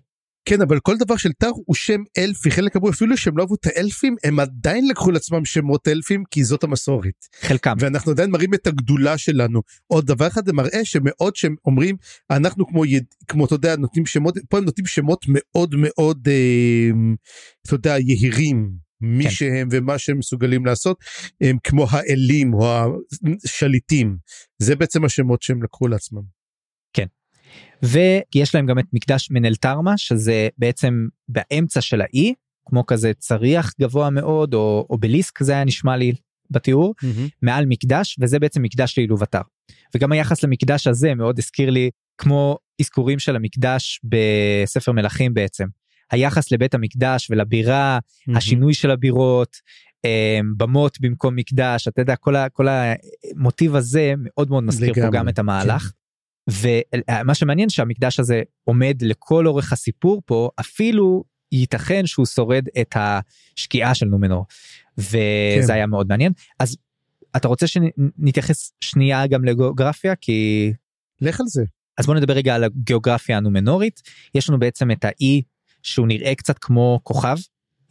כן, אבל כל דבר של תר הוא שם אלפי, חלק אמרו אפילו שהם לא אהבו את האלפים, הם עדיין לקחו לעצמם שמות אלפים, כי זאת המסורת. חלקם. ואנחנו עדיין מראים את הגדולה שלנו. עוד דבר אחד, זה מראה שמאוד שהם אומרים, אנחנו כמו, כמו אתה יודע, נותנים שמות, פה הם נותנים שמות מאוד מאוד, אתה יודע, יהירים, מי כן. שהם ומה שהם מסוגלים לעשות, הם כמו האלים או השליטים. זה בעצם השמות שהם לקחו לעצמם. כן. ויש להם גם את מקדש מנלתרמה, שזה בעצם באמצע של האי, כמו כזה צריח גבוה מאוד, או אובליסק, זה היה נשמע לי בתיאור, mm-hmm. מעל מקדש, וזה בעצם מקדש לעילוב אתר. וגם היחס למקדש הזה מאוד הזכיר לי, כמו אזכורים של המקדש בספר מלכים בעצם. היחס לבית המקדש ולבירה, mm-hmm. השינוי של הבירות, במות במקום מקדש, אתה יודע, כל, ה, כל המוטיב הזה מאוד מאוד מזכיר לגמרי. פה גם את המהלך. כן. ומה שמעניין שהמקדש הזה עומד לכל אורך הסיפור פה, אפילו ייתכן שהוא שורד את השקיעה של נומנור, וזה היה מאוד מעניין. אז אתה רוצה שנתייחס שנייה גם לגיאוגרפיה, כי... לך על זה. אז בוא נדבר רגע על הגיאוגרפיה הנומנורית, יש לנו בעצם את האי שהוא נראה קצת כמו כוכב,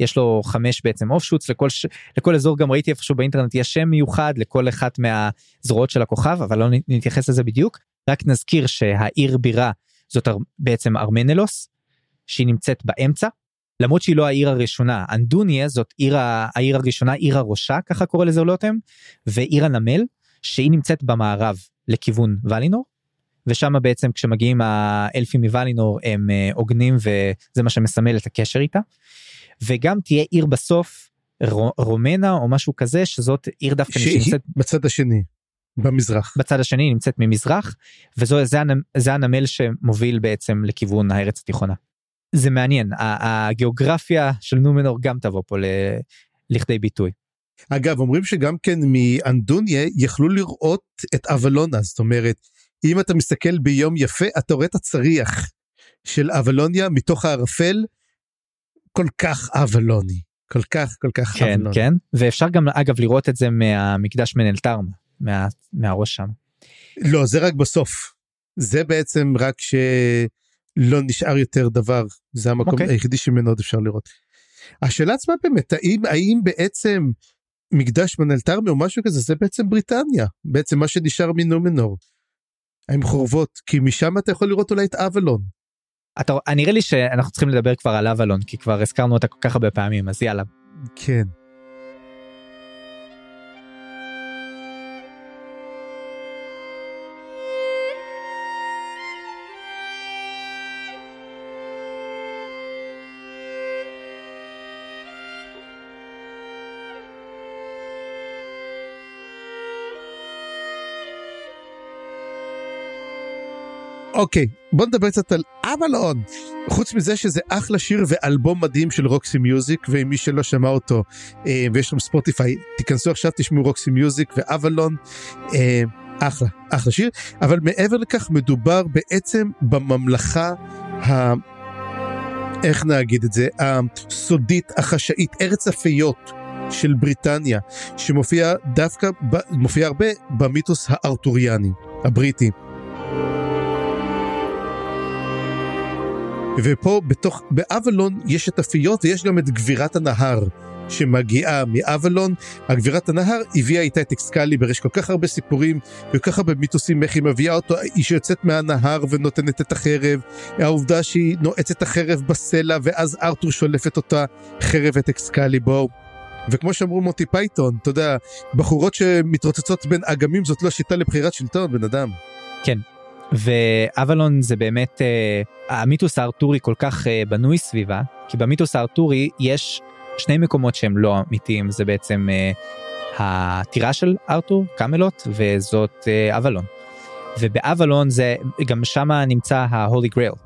יש לו חמש בעצם אופשוץ, לכל, ש... לכל אזור גם ראיתי איפשהו באינטרנט, יש שם מיוחד לכל אחת מהזרועות של הכוכב, אבל לא נתייחס לזה בדיוק, רק נזכיר שהעיר בירה זאת בעצם ארמנלוס, שהיא נמצאת באמצע, למרות שהיא לא העיר הראשונה, אנדוניה זאת עיר, העיר הראשונה, עיר הראשה, ככה קורא לזה לותם, ועיר הנמל, שהיא נמצאת במערב לכיוון ולינור, ושם בעצם כשמגיעים האלפים מוולינור הם עוגנים, וזה מה שמסמל את הקשר איתה, וגם תהיה עיר בסוף, רומנה או משהו כזה, שזאת עיר דווקא נמצאת... בצד השני. במזרח. בצד השני נמצאת ממזרח, וזה הנמל שמוביל בעצם לכיוון הארץ התיכונה. זה מעניין, הגיאוגרפיה של נומנור גם תבוא פה לכדי ביטוי. אגב, אומרים שגם כן מאנדוניה יכלו לראות את אבלונה, זאת אומרת, אם אתה מסתכל ביום יפה, אתה רואה את הצריח של אבלוניה מתוך הערפל, כל כך אבלוני, כל כך, כל כך כן, אבלוני. כן, כן, ואפשר גם אגב לראות את זה מהמקדש מנלתרמה. מה, מהראש שם. לא, זה רק בסוף. זה בעצם רק שלא נשאר יותר דבר. זה המקום okay. היחידי שמנו עוד אפשר לראות. השאלה עצמה באמת, האם, האם בעצם מקדש מנלתרמה או משהו כזה, זה בעצם בריטניה. בעצם מה שנשאר מנומנור. האם חורבות, כי משם אתה יכול לראות אולי את אבלון. אתה, נראה לי שאנחנו צריכים לדבר כבר על אבלון, כי כבר הזכרנו אותה כל כך הרבה פעמים, אז יאללה. כן. אוקיי, בוא נדבר קצת על אבלון, חוץ מזה שזה אחלה שיר ואלבום מדהים של רוקסי מיוזיק, ומי שלא שמע אותו, ויש שם ספוטיפיי, תיכנסו עכשיו, תשמעו רוקסי מיוזיק ואבלון, אחלה, אחלה שיר, אבל מעבר לכך מדובר בעצם בממלכה ה... איך נגיד את זה? הסודית, החשאית, ארץ הפיות של בריטניה, שמופיע דווקא, מופיע הרבה במיתוס הארתוריאני, הבריטי. ופה בתוך, באבלון יש את הפיות ויש גם את גבירת הנהר שמגיעה מאבלון. הגבירת הנהר הביאה איתה את אקסקליבר, יש כל כך הרבה סיפורים וכל כך הרבה מיתוסים איך היא מביאה אותו, היא שיוצאת מהנהר ונותנת את החרב, העובדה שהיא נועצת החרב בסלע ואז ארתור שולפת אותה חרב את אקסקליבור. וכמו שאמרו מוטי פייתון, אתה יודע, בחורות שמתרוצצות בין אגמים זאת לא שיטה לבחירת שלטון, בן אדם. כן. ואבלון זה באמת, המיתוס הארתורי כל כך בנוי סביבה, כי במיתוס הארתורי יש שני מקומות שהם לא אמיתיים, זה בעצם הטירה של ארתור, קמלוט, וזאת אבלון. ובאבלון זה, גם שם נמצא ה-Holy Grail,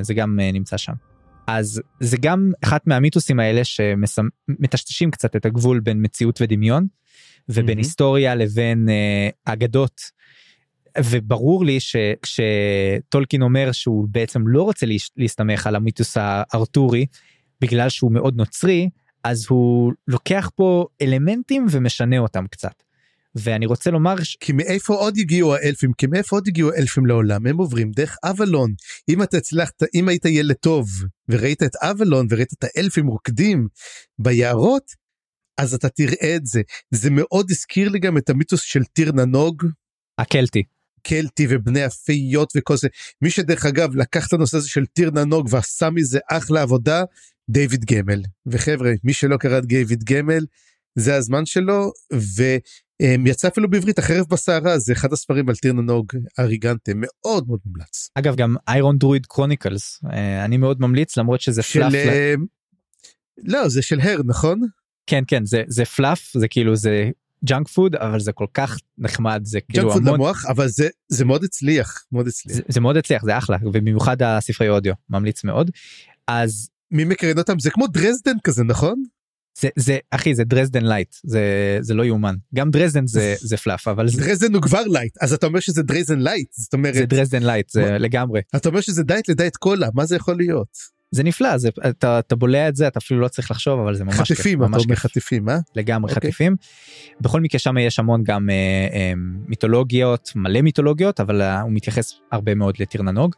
זה גם נמצא שם. אז זה גם אחת מהמיתוסים האלה שמטשטשים קצת את הגבול בין מציאות ודמיון, ובין היסטוריה לבין אגדות, וברור לי שכשטולקין אומר שהוא בעצם לא רוצה להסתמך על המיתוס הארתורי, בגלל שהוא מאוד נוצרי, אז הוא לוקח פה אלמנטים ומשנה אותם קצת. ואני רוצה לומר... כי מאיפה עוד הגיעו האלפים? כי מאיפה עוד הגיעו האלפים לעולם? הם עוברים דרך אבלון. אם אתה הצלחת, אם היית ילד טוב, וראית את אבלון, וראית את האלפים רוקדים ביערות, אז אתה תראה את זה. זה מאוד הזכיר לי גם את המיתוס של טיר ננוג. הקלטי. קלטי ובני הפיות וכל זה. מי שדרך אגב לקח את הנושא הזה של טיר ננוג, ועשה מזה אחלה עבודה, דיוויד גמל. וחבר'ה, מי שלא קרא את דיוויד גמל, זה הזמן שלו, ו... יצא אפילו בעברית, החרב בסערה, זה אחד הספרים על טיר ננוג אריגנטה, מאוד מאוד ממלץ. אגב, גם איירון דרויד קרוניקלס, אני מאוד ממליץ, למרות שזה פלאף. לא, זה של הר, נכון? כן, כן, זה פלאף, זה כאילו, זה ג'אנק פוד, אבל זה כל כך נחמד, זה כאילו המון. ג'אנק פוד למוח, אבל זה מאוד הצליח, מאוד הצליח. זה מאוד הצליח, זה אחלה, ובמיוחד הספרי אודיו, ממליץ מאוד. אז... מי מקרין אותם? זה כמו דרזדן כזה, נכון? זה, זה, אחי, זה דרזדן לייט, זה, זה לא יומן. גם דרזדן זה, זה פלאף, אבל זה... דרזדן הוא כבר לייט, אז אתה אומר שזה דרזדן לייט, זאת אומרת... זה דרזדן לייט, זה לגמרי. אתה אומר שזה דייט לדייט קולה, מה זה יכול להיות? זה נפלא, זה, אתה, אתה בולע את זה, אתה אפילו לא צריך לחשוב, אבל זה ממש חטיפים, כיף. חטיפים, אתה אומר חטיפים, אה? לגמרי, okay. חטיפים. בכל מקרה, שם יש המון גם אה, אה, מיתולוגיות, מלא מיתולוגיות, אבל אה, הוא מתייחס הרבה מאוד לטיר ננוג.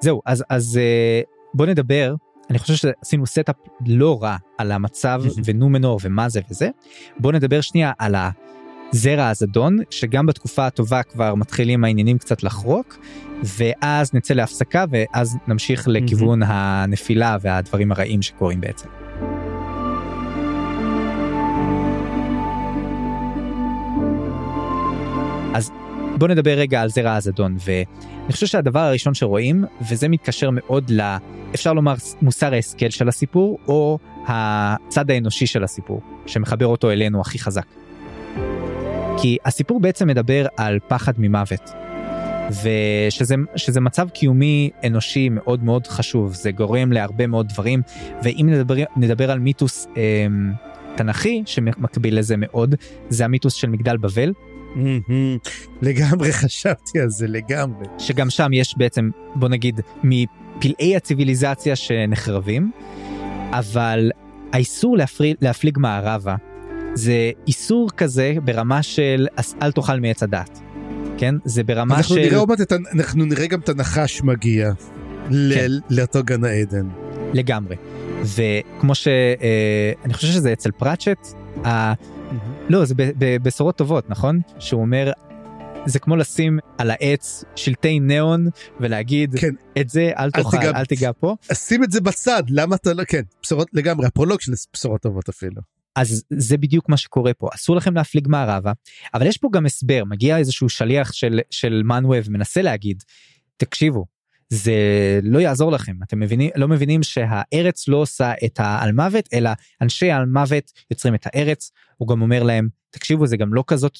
זהו, אז, אז אה, בוא נדבר... אני חושב שעשינו סטאפ לא רע על המצב ונומנור ומה זה וזה. בואו נדבר שנייה על הזרע הזדון, שגם בתקופה הטובה כבר מתחילים העניינים קצת לחרוק, ואז נצא להפסקה, ואז נמשיך לכיוון הנפילה והדברים הרעים שקורים בעצם. אז בואו נדבר רגע על זרע הזדון, ואני חושב שהדבר הראשון שרואים, וזה מתקשר מאוד ל... אפשר לומר מוסר ההשכל של הסיפור, או הצד האנושי של הסיפור, שמחבר אותו אלינו הכי חזק. כי הסיפור בעצם מדבר על פחד ממוות, ושזה שזה מצב קיומי אנושי מאוד מאוד חשוב, זה גורם להרבה מאוד דברים, ואם נדבר, נדבר על מיתוס אה, תנכי, שמקביל לזה מאוד, זה המיתוס של מגדל בבל, לגמרי חשבתי על זה, לגמרי. שגם שם יש בעצם, בוא נגיד, מפלאי הציביליזציה שנחרבים, אבל האיסור להפליג מערבה, זה איסור כזה ברמה של אל תאכל מעץ הדעת, כן? זה ברמה של... אנחנו נראה גם את הנחש מגיע לאותו גן העדן. לגמרי. וכמו שאני חושב שזה אצל פרצ'ט, ה... לא, זה בבשורות טובות, נכון? שהוא אומר, זה כמו לשים על העץ שלטי נאון, ולהגיד, כן. את זה אל תאכל, אל, אל תיגע פה. שים את זה בצד, למה אתה לא, כן, בשורות לגמרי, הפרולוג של בשורות טובות אפילו. אז זה בדיוק מה שקורה פה, אסור לכם להפליג מערבה, אבל יש פה גם הסבר, מגיע איזשהו שליח של, של מנואב, מנסה להגיד, תקשיבו, זה לא יעזור לכם, אתם מבינים, לא מבינים שהארץ לא עושה את האלמוות, אלא אנשי האלמוות יוצרים את הארץ, הוא גם אומר להם, תקשיבו, זה גם לא כזאת,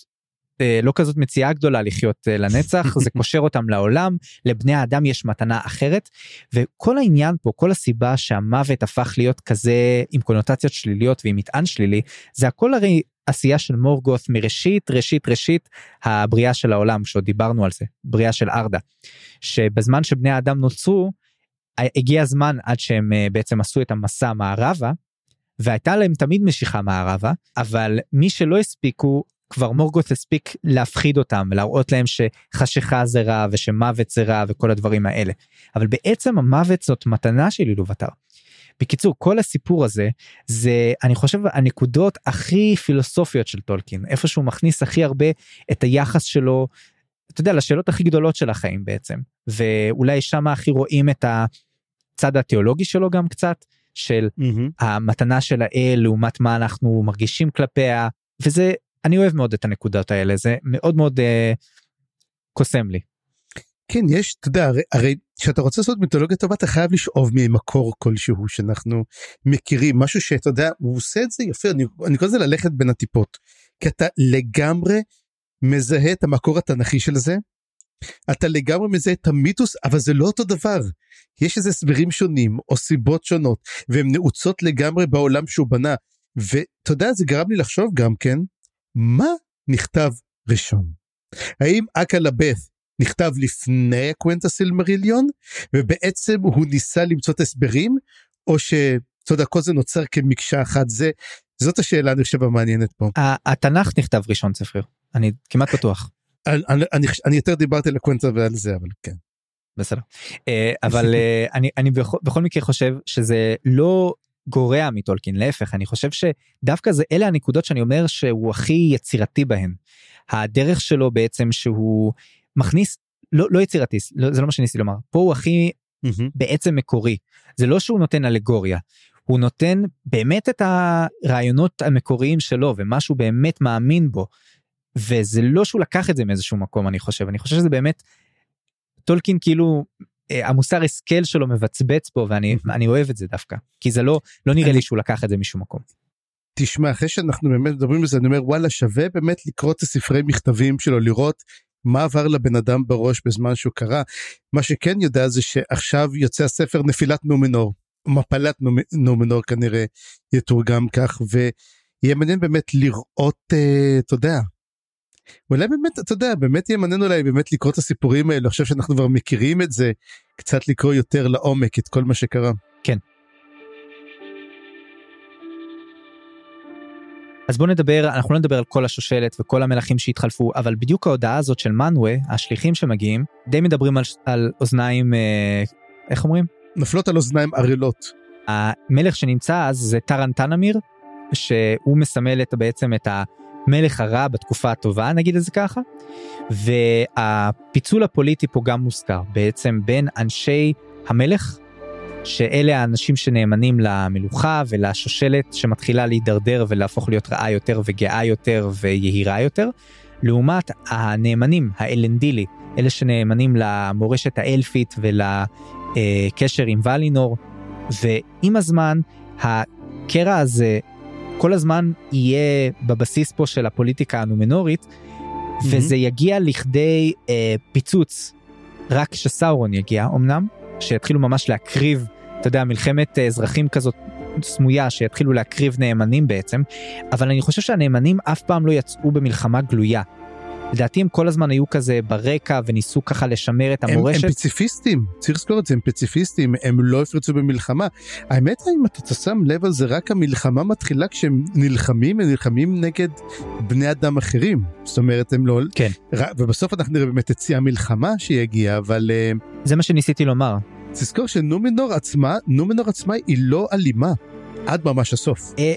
לא כזאת מציאה גדולה לחיות לנצח, זה קושר אותם לעולם, לבני האדם יש מתנה אחרת, וכל העניין פה, כל הסיבה שהמוות הפך להיות כזה, עם קונוטציות שליליות ועם מטען שלילי, זה הכל הרי עשייה של מורגות מראשית, ראשית, ראשית, הבריאה של העולם, שעוד דיברנו על זה, בריאה של ארדה, שבזמן שבני האדם נוצרו, הגיע הזמן עד שהם בעצם עשו את המסע מערבה, והייתה להם תמיד משיכה מערבה, אבל מי שלא הספיקו, כבר מורגות הספיק להפחיד אותם, ולהראות להם שחשיכה זה רע, ושמוות זה רע, וכל הדברים האלה. אבל בעצם המוות זאת מתנה שלי לוותר. בקיצור, כל הסיפור הזה, זה, אני חושב, הנקודות הכי פילוסופיות של טולקין, איפה שהוא מכניס הכי הרבה את היחס שלו, אתה יודע, לשאלות הכי גדולות של החיים בעצם, ואולי שמה הכי רואים את הצד התיאולוגי שלו גם קצת, של mm-hmm. המתנה של האל, לעומת מה אנחנו מרגישים כלפיה, וזה, אני אוהב מאוד את הנקודות האלה, זה מאוד מאוד אה, קוסם לי. כן, יש, אתה יודע, הרי, הרי כשאתה רוצה לעשות מיתולוגיה טובה, אתה חייב לשאוב ממקור כלשהו שאנחנו מכירים, משהו שאתה יודע, הוא עושה את זה יפה, אני, אני קורא לזה ללכת בין הטיפות, כי אתה לגמרי מזהה את המקור התנכי של זה, אתה לגמרי מזהה את המיתוס, אבל זה לא אותו דבר, יש איזה הסברים שונים, או סיבות שונות, והן נעוצות לגמרי בעולם שהוא בנה, ואתה יודע, זה גרם לי לחשוב גם כן, מה נכתב ראשון? האם אקה לבית נכתב לפני קוונטה סילמריליון, ובעצם הוא ניסה למצוא את הסברים, או שצודקו זה נוצר כמקשה אחת, זה, זאת השאלה אני חושב המעניינת פה. התנ"ך נכתב ראשון ספריר, אני כמעט בטוח. אני, אני, אני יותר דיברתי על הקוונטה ועל זה, אבל כן. בסדר, אבל אני, אני בכל, בכל מקרה חושב שזה לא גורע מטולקין, להפך, אני חושב שדווקא זה, אלה הנקודות שאני אומר שהוא הכי יצירתי בהן, הדרך שלו בעצם שהוא מכניס, לא, לא יצירתי, לא, זה לא מה שניסי לומר, פה הוא הכי mm-hmm. בעצם מקורי, זה לא שהוא נותן אלגוריה, הוא נותן באמת את הרעיונות המקוריים שלו, ומה שהוא באמת מאמין בו, וזה לא שהוא לקח את זה מאיזשהו מקום, אני חושב, אני חושב שזה באמת, טולקין כאילו, המוסר הסכל שלו מבצבץ בו, ואני אני אוהב את זה דווקא, כי זה לא, לא נראה לי שהוא לקח את זה משום מקום. תשמע, אחרי שאנחנו באמת מדברים על זה, אני אומר, וואלה, שווה באמת לקרוא את הספרי מכתבים שלו, לראות מה עבר לבן אדם בראש בזמן שהוא קרא. מה שכן יודע זה שעכשיו יוצא הספר נפילת נומנור, מפלת נומנור כנראה יתורגם כך, ויהיה מעניין באמת לראות, אתה יודע, אולי באמת, אתה יודע, באמת ימנן אולי באמת לקרוא את הסיפורים האלו, עכשיו שאנחנו כבר מכירים את זה, קצת לקרוא יותר לעומק את כל מה שקרה. כן. אז בואו נדבר, אנחנו לא נדבר על כל השושלת וכל המלכים שהתחלפו, אבל בדיוק ההודעה הזאת של מנווה, השליחים שמגיעים, די מדברים על, על אוזניים, איך אומרים? נפלות על אוזניים ערלות. המלך שנמצא אז זה טרנטנמיר, שהוא מסמל את, בעצם את ה... מלך הרע בתקופה הטובה, נגיד את זה ככה, והפיצול הפוליטי פה גם מוזכר, בעצם בין אנשי המלך, שאלה האנשים שנאמנים למלוכה ולשושלת, שמתחילה להידרדר ולהפוך להיות רעה יותר וגאה יותר ויהירה יותר, לעומת הנאמנים, האלנדילי, אלה שנאמנים למורשת האלפית ולקשר עם ולינור, ועם הזמן, הקרע הזה, כל הזמן יהיה בבסיס פה של הפוליטיקה הנומנורית, mm-hmm. וזה יגיע לכדי אה, פיצוץ, רק כשסאורון יגיע, אמנם, שיתחילו ממש להקריב, אתה יודע, מלחמת אזרחים כזאת סמויה, שיתחילו להקריב נאמנים בעצם, אבל אני חושב שהנאמנים אף פעם לא יצאו במלחמה גלויה. לדעתי הם כל הזמן היו כזה ברקע, וניסו ככה לשמר את המורשת. הם פציפיסטים, צריך לזכור את זה, הם פציפיסטים, הם לא הפרצו במלחמה. האמת, אם אתה שם לב על זה, רק המלחמה מתחילה כשהם נלחמים, הם נלחמים נגד בני אדם אחרים. זאת אומרת, הם לא... כן. ובסוף אנחנו נראה באמת הציעה מלחמה שיגיע, אבל... זה מה שניסיתי לומר. תזכור שנומנור עצמה, נומנור עצמה היא לא אלימה, עד ממש הסוף. אה...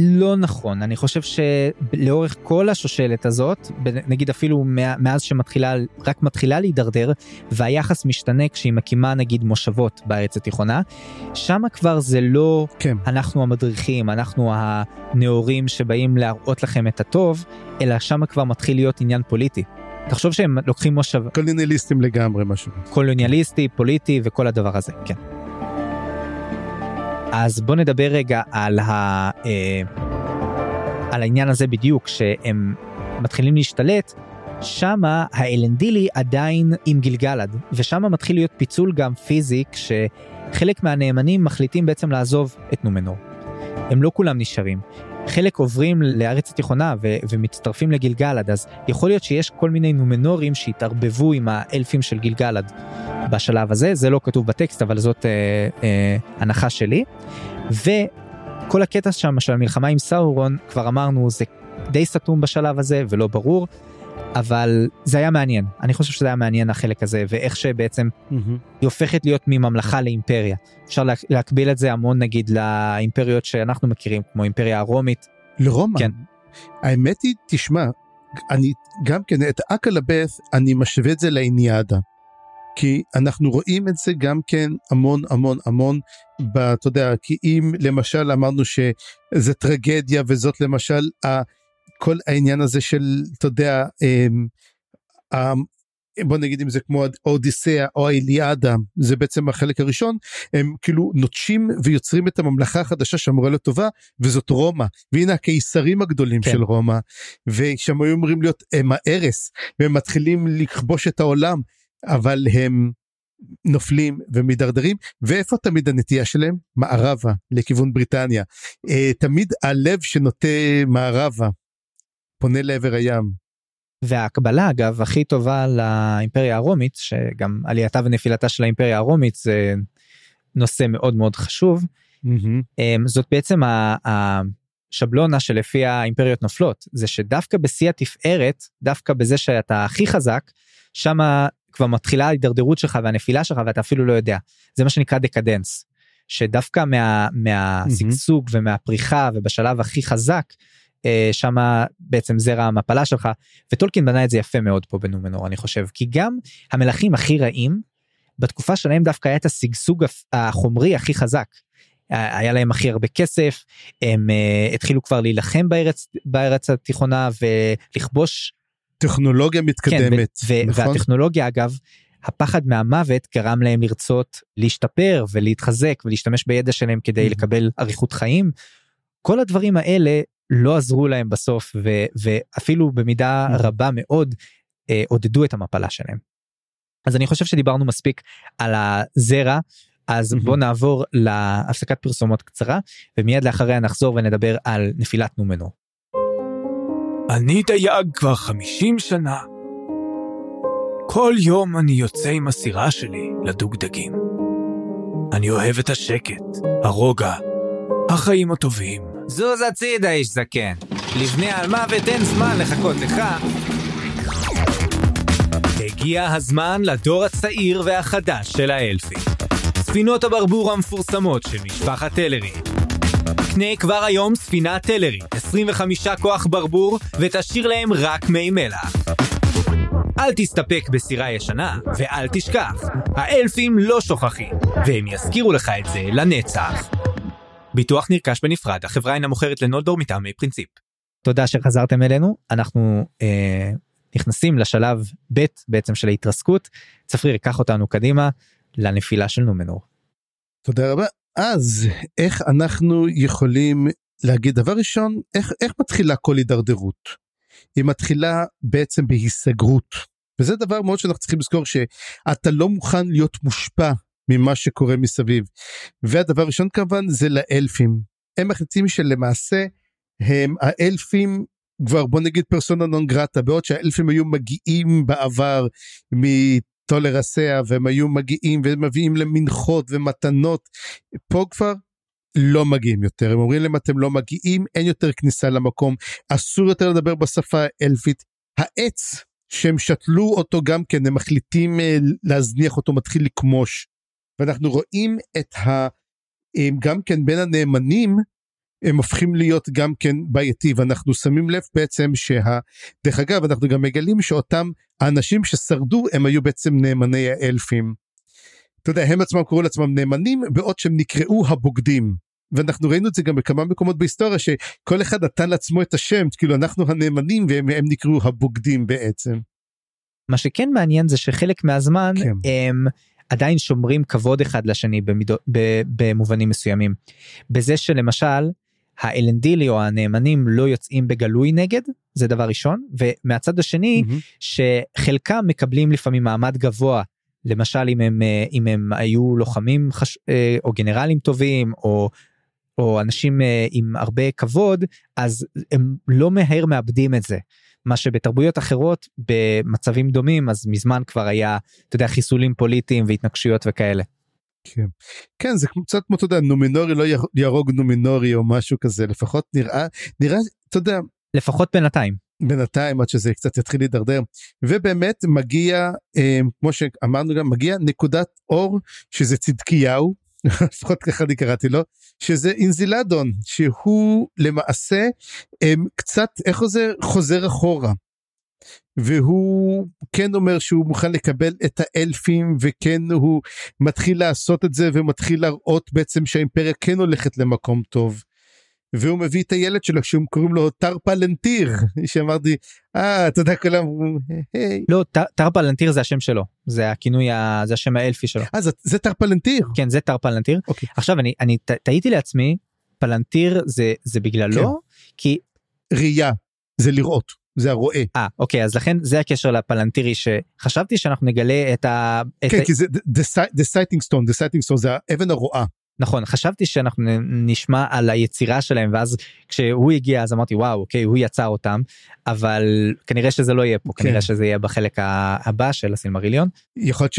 לא נכון, אני חושב שלאורך כל השושלת הזאת, נגיד אפילו מאז שמתחילה, רק מתחילה להידרדר, והיחס משתנה כשהיא מקימה נגיד מושבות בארץ התיכונה, שם כבר זה לא כן. אנחנו המדריכים, אנחנו הנאורים שבאים להראות לכם את הטוב, אלא שם כבר מתחיל להיות עניין פוליטי. תחשוב שהם לוקחים מושב... קולוניאליסטים לגמרי משהו. קולוניאליסטי, פוליטי וכל הדבר הזה, כן. אז בוא נדבר רגע על, ה, אה, על העניין הזה בדיוק, שהם מתחילים להשתלט, שמה האלנדילי עדיין עם גילגלד, ושמה מתחיל להיות פיצול גם פיזי, כשחלק מהנאמנים מחליטים בעצם לעזוב את נומנור. הם לא כולם נשארים. חלק עוברים לארץ התיכונה ו- ומצטרפים לגילגלד, אז יכול להיות שיש כל מיני נומנורים שהתערבבו עם האלפים של גילגלד בשלב הזה, זה לא כתוב בטקסט, אבל זאת אה, אה, הנחה שלי, וכל הקטע שם של המלחמה עם סאורון, כבר אמרנו, זה די סתום בשלב הזה ולא ברור, אבל זה היה מעניין, אני חושב שזה היה מעניין החלק הזה, ואיך שבעצם mm-hmm. היא הופכת להיות מממלכה לאימפריה, אפשר לה, להקביל את זה המון נגיד לאימפריות שאנחנו מכירים, כמו אימפריה הרומית. לרומא, כן. האמת היא, תשמע, אני גם כן, את אקלבס, אני משווה את זה לאיניאדה, כי אנחנו רואים את זה גם כן המון המון המון, אתה יודע, כי אם למשל אמרנו שזה טרגדיה, וזאת למשל ה... כל העניין הזה של, אתה יודע, בוא נגיד אם זה כמו האודיסאה או האיליאדה, זה בעצם החלק הראשון, הם כאילו נוטשים ויוצרים את הממלכה החדשה שאמורה להיות טובה, וזאת רומא, והנה הקיסרים הגדולים של רומא, ושם היו אומרים להיות הם הארס, והם מתחילים לכבוש את העולם, אבל הם נופלים ומדרדרים, ואיפה תמיד הנטייה שלהם? מערבה, לכיוון בריטניה, תמיד הלב שנוטה מערבה, פונה לעבר הים, וההקבלה, אגב, הכי טובה לאימפריה הרומית, שגם עלייתה ונפילתה של האימפריה הרומית, זה נושא מאוד מאוד חשוב, mm-hmm. זאת בעצם השבלונה שלפי האימפריות נופלות, זה שדווקא בשיא התפארת, דווקא בזה שאתה הכי חזק, שם כבר מתחילה ההידרדרות שלך והנפילה שלך, ואתה אפילו לא יודע, זה מה שנקרא דקדנס, שדווקא מה, מהסגסוג mm-hmm. ומהפריחה, ובשלב הכי חזק, שם בעצם זרע המפלה שלך, וטולקין בנה את זה יפה מאוד פה בנומנור, אני חושב, כי גם המלכים הכי רעים, בתקופה שלהם דווקא היה את הסגסוג החומרי הכי חזק, היה להם הכי הרבה כסף, הם התחילו כבר להילחם בארץ, בארץ התיכונה, ולכבוש... טכנולוגיה מתקדמת, כן, ו- נכון? והטכנולוגיה אגב, הפחד מהמוות גרם להם לרצות להשתפר, ולהתחזק, ולהשתמש בידע שלהם כדי לקבל אריכות חיים, כל הדברים האלה, לא עזרו להם בסוף, ו- ואפילו במידה רבה מאוד, אה, עודדו את המפלה שלהם. אז אני חושב שדיברנו מספיק על הזרע, אז בואו נעבור להפסקת פרסומות קצרה, ומיד לאחריה נחזור ונדבר על נפילת נומנור. אני דייג כבר חמישים שנה. כל יום אני יוצא עם הסירה שלי לדוג דגים. אני אוהב את השקט, הרוגע, החיים הטובים. זוז הצידה איש זקן, לבני על מוות אין זמן לחכות לך. הגיע הזמן לדור הצעיר והחדש של האלפי. ספינות הברבור המפורסמות של משפחת טלרי. קנה כבר היום ספינה טלרי, עשרים וחמישה כוח ברבור ותשאיר להם רק מי מלח. אל תסתפק בסירה ישנה ואל תשכח, האלפים לא שוכחים והם יזכירו לך את זה לנצח. ביטוח נרכש בנפרד, החברה אינה מוכרת לנולדור מטעמי פרינציפ. תודה שחזרתם אלינו, אנחנו אה, נכנסים לשלב ב' בעצם של ההתרסקות, צפריר ייקח אותנו קדימה לנפילה של נומנור. תודה רבה, אז איך אנחנו יכולים להגיד דבר ראשון, איך, איך מתחילה כל הידרדרות? היא מתחילה בעצם בהיסגרות, וזה דבר מאוד שאנחנו צריכים לזכור, שאתה לא מוכן להיות מושפע, ממה שקורה מסביב, והדבר ראשון כמובן זה לאלפים, הם מחליטים שלמעשה, הם האלפים, כבר בוא נגיד פרסונה נון גרטה, בעוד שהאלפים היו מגיעים בעבר, מטולרסיה, והם היו מגיעים, והם מביאים למנחות ומתנות, פה כבר לא מגיעים יותר, הם אומרים להם אתם לא מגיעים, אין יותר כניסה למקום, אסור יותר לדבר בשפה האלפית, העץ שהם שתלו אותו גם כן, הם מחליטים להזניח אותו, מתחיל לקמוש, ואנחנו רואים את ה... גם כן בין הנאמנים, הם הופכים להיות גם כן בעייתי, ואנחנו שמים לב בעצם שה... דרך אגב, אנחנו גם מגלים שאותם האנשים ששרדו, הם היו בעצם נאמני האלפים. אתה יודע, הם עצמם קראו לעצמם נאמנים, בעוד שהם נקראו הבוגדים. ואנחנו ראינו את זה גם בכמה מקומות בהיסטוריה, שכל אחד נתן לעצמו את השם, כאילו אנחנו הנאמנים, והם הם נקראו הבוגדים בעצם. מה שכן מעניין זה שחלק מהזמן, כן. הם... עדיין שומרים כבוד אחד לשני במידו, ב, במובנים מסוימים. בזה שלמשל, האלנדילי או הנאמנים לא יוצאים בגלוי נגד, זה דבר ראשון, ומהצד השני, mm-hmm. שחלקם מקבלים לפעמים מעמד גבוה, למשל אם הם, אם הם היו לוחמים חש... או גנרלים טובים, או, או אנשים עם הרבה כבוד, אז הם לא מהר מאבדים את זה. מה שבתרבויות אחרות, במצבים דומים, אז מזמן כבר היה, אתה יודע, חיסולים פוליטיים והתנגשויות וכאלה. כן, כן זה קצת כמו, אתה יודע, נומנורי לא ירוג נומנורי או משהו כזה, לפחות נראה, נראה, אתה יודע... לפחות בינתיים. בינתיים, עד שזה קצת יתחיל להידרדר. ובאמת מגיע, אה, כמו שאמרנו גם, מגיע נקודת אור, שזה צדקיהו, לפחות ככה אני קראתי לו, שזה אינזילדון, שהוא למעשה הם, קצת, איך חוזר? חוזר אחורה, והוא כן אומר שהוא מוכן לקבל את האלפים, וכן הוא מתחיל לעשות את זה, ומתחיל להראות בעצם שהאימפריה כן הולכת למקום טוב, והוא מביא את הילד שלו, כשהוא קוראים לו טרפלנטיר, שאמרתי, אה, אתה יודע כולם, היי. לא, טרפלנטיר זה השם שלו, זה הכינוי, זה השם האלפי שלו. אה, זה טרפלנטיר? כן, זה טרפלנטיר. עכשיו, אני תהיתי לעצמי, פלנטיר זה בגללו, כי... ראייה, זה לראות, זה הרואה. אה, אוקיי, אז לכן זה הקשר לפלנטירי, שחשבתי שאנחנו נגלה את ה... כן, כי זה, the sighting stone, the sighting stone, זה האבן הרואה. נכון, חשבתי שאנחנו נשמע על היצירה שלהם, ואז כשהוא הגיע, אז אמרתי, וואו, אוקיי, הוא יצר אותם, אבל כנראה שזה לא יהיה פה, כן. כנראה שזה יהיה בחלק הבא של הסילמריליון. יכול להיות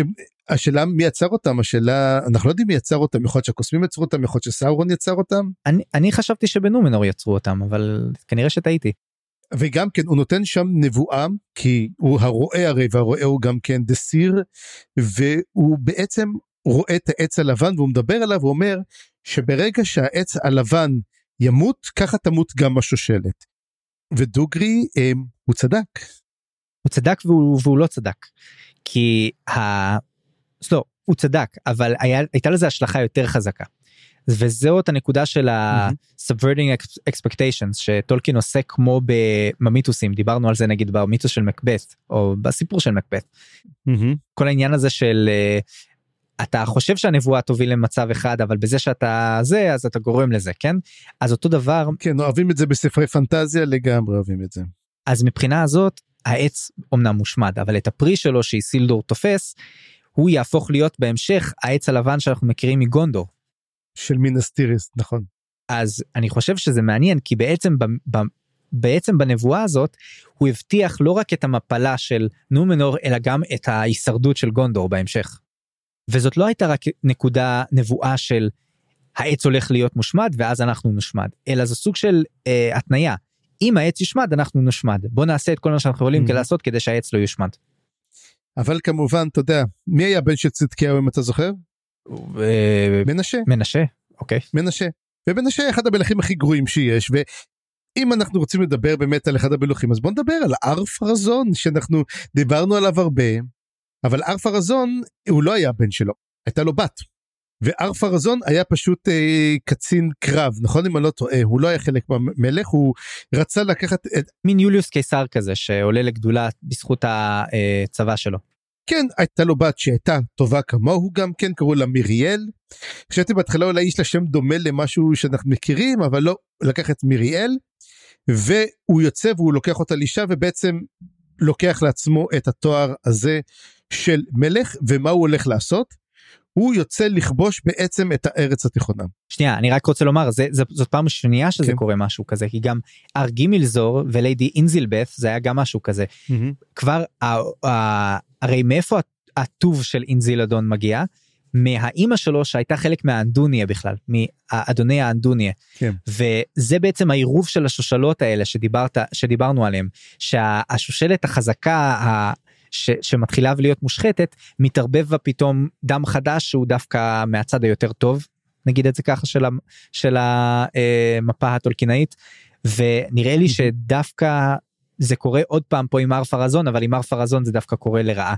שהשאלה מי יצר אותם, השאלה, אנחנו לא יודעים מי יצר אותם, יכול להיות שהקוסמים יצרו אותם, יכול להיות שסאורון יצר אותם. אני, אני חשבתי שבנומנור יצרו אותם, אבל כנראה שטעיתי. וגם כן, הוא נותן שם נבואה, כי הוא הרואה הרי, והרואה הוא גם כן דסיר, והוא בעצם רואה את העץ הלבן, והוא מדבר עליו, הוא אומר שברגע שהעץ הלבן ימות, ככה תמות גם השושלת. ודוגרי, אה, הוא צדק. הוא צדק והוא, והוא לא צדק. כי, ה... לא, הוא צדק, אבל היה, הייתה לזה השלכה יותר חזקה. וזאת הנקודה של ה-subverting expectations, שטולקין עושה כמו במיתוסים, דיברנו על זה נגיד במיתוס של מקבט, או בסיפור של מקבט. כל העניין הזה של... אתה חושב שהנבואה תוביל למצב אחד, אבל בזה שאתה זה, אז אתה גורם לזה, כן? אז אותו דבר... כן, אוהבים את זה בספרי פנטזיה, לגמרי אוהבים את זה. אז מבחינה הזאת, העץ אומנם מושמד, אבל את הפרי שלו שאיסילדור תופס, הוא יהפוך להיות בהמשך העץ הלבן שאנחנו מכירים מגונדור. של מינס טיריס, נכון. אז אני חושב שזה מעניין, כי בעצם, ב- ב- בעצם בנבואה הזאת, הוא הבטיח לא רק את המפלה של נומנור, אלא גם את ההישרדות של גונדור בהמשך. וזאת לא הייתה רק נקודה נבואה של העץ הולך להיות מושמד ואז אנחנו נושמד, אלא זה סוג של אה, התניה, אם העץ יושמד אנחנו נושמד, בוא נעשה את כל מה שאנחנו יכולים mm-hmm. לעשות כדי שהעץ לא יושמד. אבל כמובן, אתה יודע, מי היה בן של צדקיהו אם אתה זוכר? ו... מנשה. מנשה, אוקיי. מנשה, ומנשה אחד המלכים הכי גרועים שיש, ו... אם אנחנו רוצים לדבר באמת על אחד המלכים, אז בוא נדבר על ארפרזון שאנחנו דיברנו עליו הרבה, אבל ארפרזון, הוא לא היה בן שלו, הייתה לו בת, וארפרזון היה פשוט אה, קצין קרב, נכון אם אני לא טועה, הוא לא היה חלק מהמלך, הוא רצה לקחת את... מין יוליוס קיסר כזה, שעולה לגדולה בזכות הצבא שלו. כן, הייתה לו בת שהייתה טובה כמוהו גם כן, קראו לה מיריאל, חשבתי בהתחלה אולי יש לה שם דומה למשהו שאנחנו מכירים, אבל לא, לקח את מיריאל, והוא יוצא והוא לוקח אותה לאישה, ובעצם לוקח לעצמו את התואר הזה, של מלך, ומה הוא הולך לעשות? הוא יוצא לכבוש בעצם את הארץ התיכונה. שנייה, אני רק רוצה לומר, זה, זה, זאת פעם שנייה שזה כן. קורה משהו כזה, כי גם ארגימילזור וליידי אינזילבף, זה היה גם משהו כזה. Mm-hmm. כבר, ה, ה, הרי מאיפה הטוב של אינזילדון מגיע? מהאימא שלו שהייתה חלק מהאנדוניה בכלל, מאדוני האנדוניה. כן. וזה בעצם העירוב של השושלות האלה שדיברת, שדיברנו עליהם, שהשושלת החזקה, ה... ש, שמתחילה ולהיות מושחתת, מתערבב ופתאום דם חדש, שהוא דווקא מהצד היותר טוב, נגיד את זה ככה, של, של המפה הטולקינאית, ונראה לי שדווקא זה קורה עוד פעם פה עם ארפרזון, אבל עם ארפרזון זה דווקא קורה לרעה,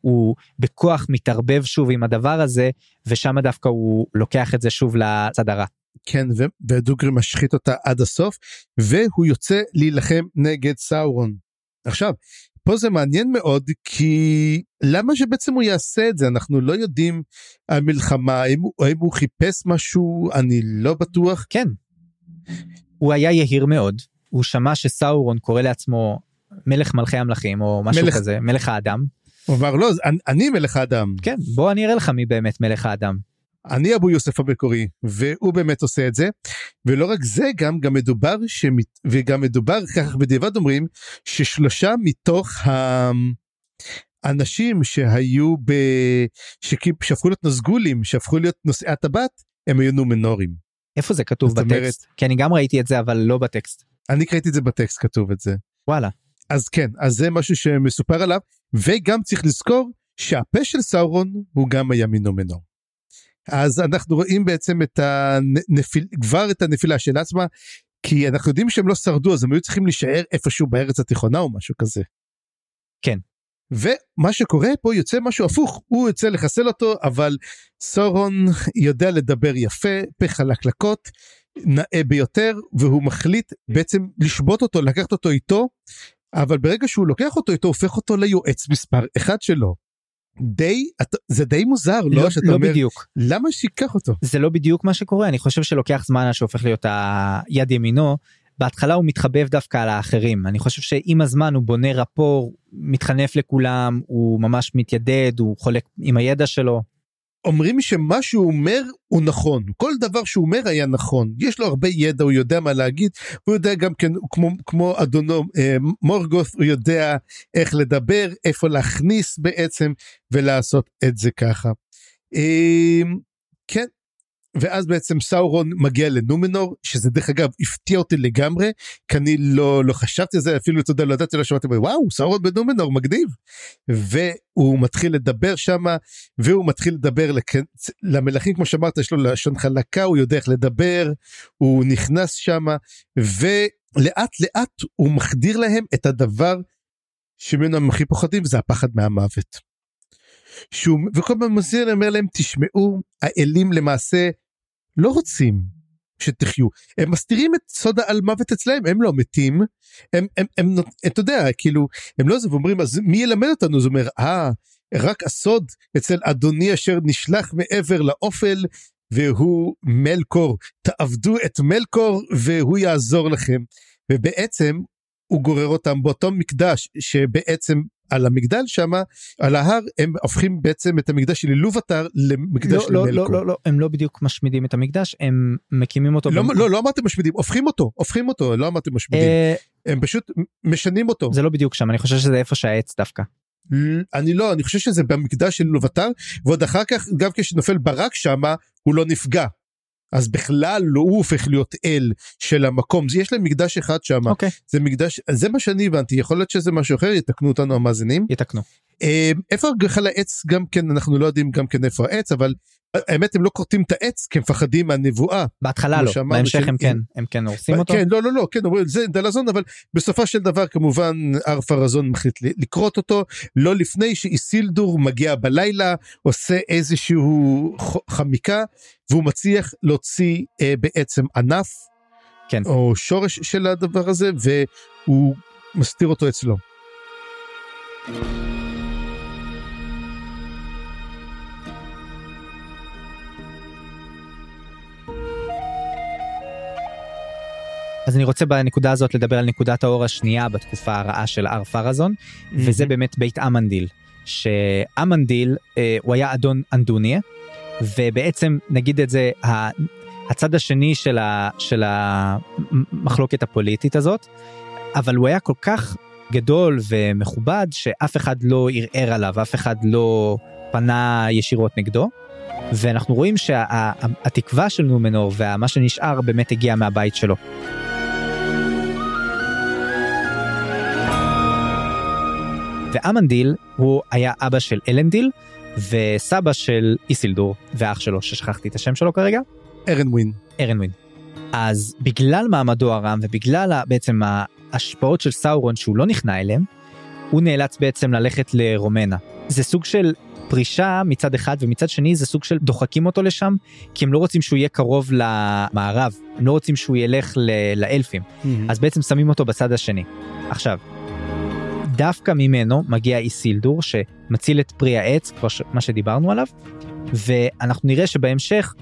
הוא בכוח מתערבב שוב עם הדבר הזה, ושם דווקא הוא לוקח את זה שוב לצד הרע. כן, ודוגרי משחית אותה עד הסוף, והוא יוצא להילחם נגד סאורון. עכשיו, פה זה מעניין מאוד, כי למה שבעצם הוא יעשה את זה? אנחנו לא יודעים המלחמה, האם הוא, האם הוא חיפש משהו, אני לא בטוח. כן, הוא היה יהיר מאוד, הוא שמע שסאורון קורא לעצמו מלך מלכי המלכים, או משהו מלך... כזה, מלך האדם. הוא אמר, לא, אני, אני מלך האדם. כן, בוא אני אראה לך מי באמת מלך האדם. אני אבו יוסף המקורי, והוא באמת עושה את זה, ולא רק זה, גם, גם מדובר, שמת, וגם מדובר, כך בדיעבד אומרים, ששלושה מתוך האנשים שהיו, ב, שהפכו להיות נוסגולים, שהפכו להיות נושאי הטבעת, הם היו נומנורים. איפה זה כתוב בטקסט? אומרת, כי אני גם ראיתי את זה, אבל לא בטקסט. אני קראתי את זה בטקסט, כתוב את זה. וואלה. אז כן, אז זה משהו שמסופר עליו, וגם צריך לזכור, שהפה של סאורון, הוא גם היה מנומנור. אז אנחנו רואים בעצם את הנפיל, כבר את הנפילה של עצמה, כי אנחנו יודעים שהם לא שרדו, אז הם היו צריכים להישאר איפשהו בארץ התיכונה או משהו כזה. כן. ומה שקורה פה יוצא משהו הפוך, הוא יוצא לחסל אותו, אבל סאורון יודע לדבר יפה, פה חלקלקות, נאה ביותר, והוא מחליט בעצם לשבות אותו, לקחת אותו איתו, אבל ברגע שהוא לוקח אותו איתו, הופך אותו ליועץ מספר אחד שלו. די, זה די מוזר, לא, לא, שאתה לא אומר, בדיוק. למה שיקח אותו? זה לא בדיוק מה שקורה, אני חושב שלוקח זמן שהופך להיות היד ימינו, בהתחלה הוא מתחבב דווקא על האחרים, אני חושב שעם הזמן הוא בונה רפור, מתחנף לכולם, הוא ממש מתיידד, הוא חולק עם הידע שלו. אומרים שמה שהוא אומר הוא נכון, כל דבר שהוא אומר היה נכון, יש לו הרבה ידע, הוא יודע מה להגיד, הוא יודע גם כן, כמו, כמו אדונו אה, מורגוף, הוא יודע איך לדבר, איפה להכניס בעצם, ולעשות את זה ככה. אה, כן, ואז בעצם סאורון מגיע לנומנור, שזה דרך אגב הפתיע אותי לגמרי, כי אני לא, לא חשבתי על זה, אפילו תודה לא ידעתי, לא שמעתי, וואו, סאורון בנומנור, מגניב. והוא מתחיל לדבר שם, והוא מתחיל לדבר לכ... למלאכים, כמו שאמרת, יש לו לשון חלקה, הוא יודע איך לדבר, הוא נכנס שם, ולאט לאט הוא מחדיר להם את הדבר, שמנו הם הכי פוחדים, וזה הפחד מהמוות. שהוא... וכל פעם מוזיר אומר להם, תשמעו, האלים למעשה, לא רוצים שתחיו, הם מסתירים את סוד על מוות אצלהם, הם לא מתים, הם, הם, הם, הם, אתה יודע, כאילו, הם לא זה, ואומרים, אז מי ילמד אותנו? זה אומר, אה, רק הסוד אצל אדוני אשר נשלח מעבר לאופל, והוא מלקור, תעבדו את מלקור, והוא יעזור לכם, ובעצם, הוא גורר אותם באותו מקדש, שבעצם, על המגדל שם, על ההר, הם הופכים בעצם את המקדש של אילוב אתר למקדש של מלקור. לא, לא, לא, הם לא בדיוק משמידים את המקדש, הם מקימים אותו. לא, לא אמרתם משמידים, הופכים אותו, הופכים אותו, לא אמרתם משמידים. הם פשוט משנים אותו. זה לא בדיוק שם, אני חושב שזה איפה שהעץ דווקא. אני לא, אני חושב שזה במקדש של אילוב אתר, ועוד אחר כך, גם כשנופל ברק שם, הוא לא נפגע. אז בכלל לא הוא הופך להיות אל של המקום, יש להם מקדש אחד שם, okay. זה מקדש, זה מה שאני הבנתי, יכול להיות שזה משהו אחר, יתקנו אותנו המאזינים, יתקנו. איפה גחל העץ גם כן, אנחנו לא יודעים גם כן איפה העץ, אבל האמת הם לא קורטים את העץ, כי הם פחדים מהנבואה. בהתחלה לא, בהמשך הם כן, הם כן הורסים אותו. כן, לא, לא, לא, כן, זה דלזון, אבל בסופה של דבר כמובן ארפרזון מחליט לקרות אותו, לא לפני שאיסילדור מגיע בלילה, עושה איזשהו חמיקה, והוא מצליח להוציא בעצם ענף, או שורש של הדבר הזה, והוא מסתיר אותו אצלו. אז אני רוצה בנקודה הזאת לדבר על נקודת האור השנייה בתקופה הרעה של ארפרזון, mm-hmm. וזה באמת בית אמנדיל, שאמנדיל אה, הוא היה אדון אנדוניה, ובעצם נגיד את זה, ה, הצד השני של, ה, של המחלוקת הפוליטית הזאת, אבל הוא היה כל כך גדול ומכובד, שאף אחד לא ערער עליו, אף אחד לא פנה ישירות נגדו, ואנחנו רואים שהתקווה של נומנור ומה שנשאר באמת הגיע מהבית שלו. ואמנדיל הוא היה אבא של אלנדיל וסבא של איסילדור ואח שלו ששכחתי את השם שלו כרגע, ארנווין. ארנווין. אז בגלל מעמדו הרם ובגלל בעצם ההשפעות של סאורון שהוא לא נכנע אליהם, הוא נאלץ בעצם ללכת לרומנה. זה סוג של פרישה מצד אחד, ומצד שני זה סוג של דוחקים אותו לשם, כי הם לא רוצים שהוא יהיה קרוב למערב, הם לא רוצים שהוא ילך ל- לאלפים, mm-hmm. אז בעצם שמים אותו בצד השני. עכשיו, דווקא ממנו מגיע איסילדור, שמציל את פרי העץ, כבר ש- מה שדיברנו עליו, ואנחנו נראה שבהמשך,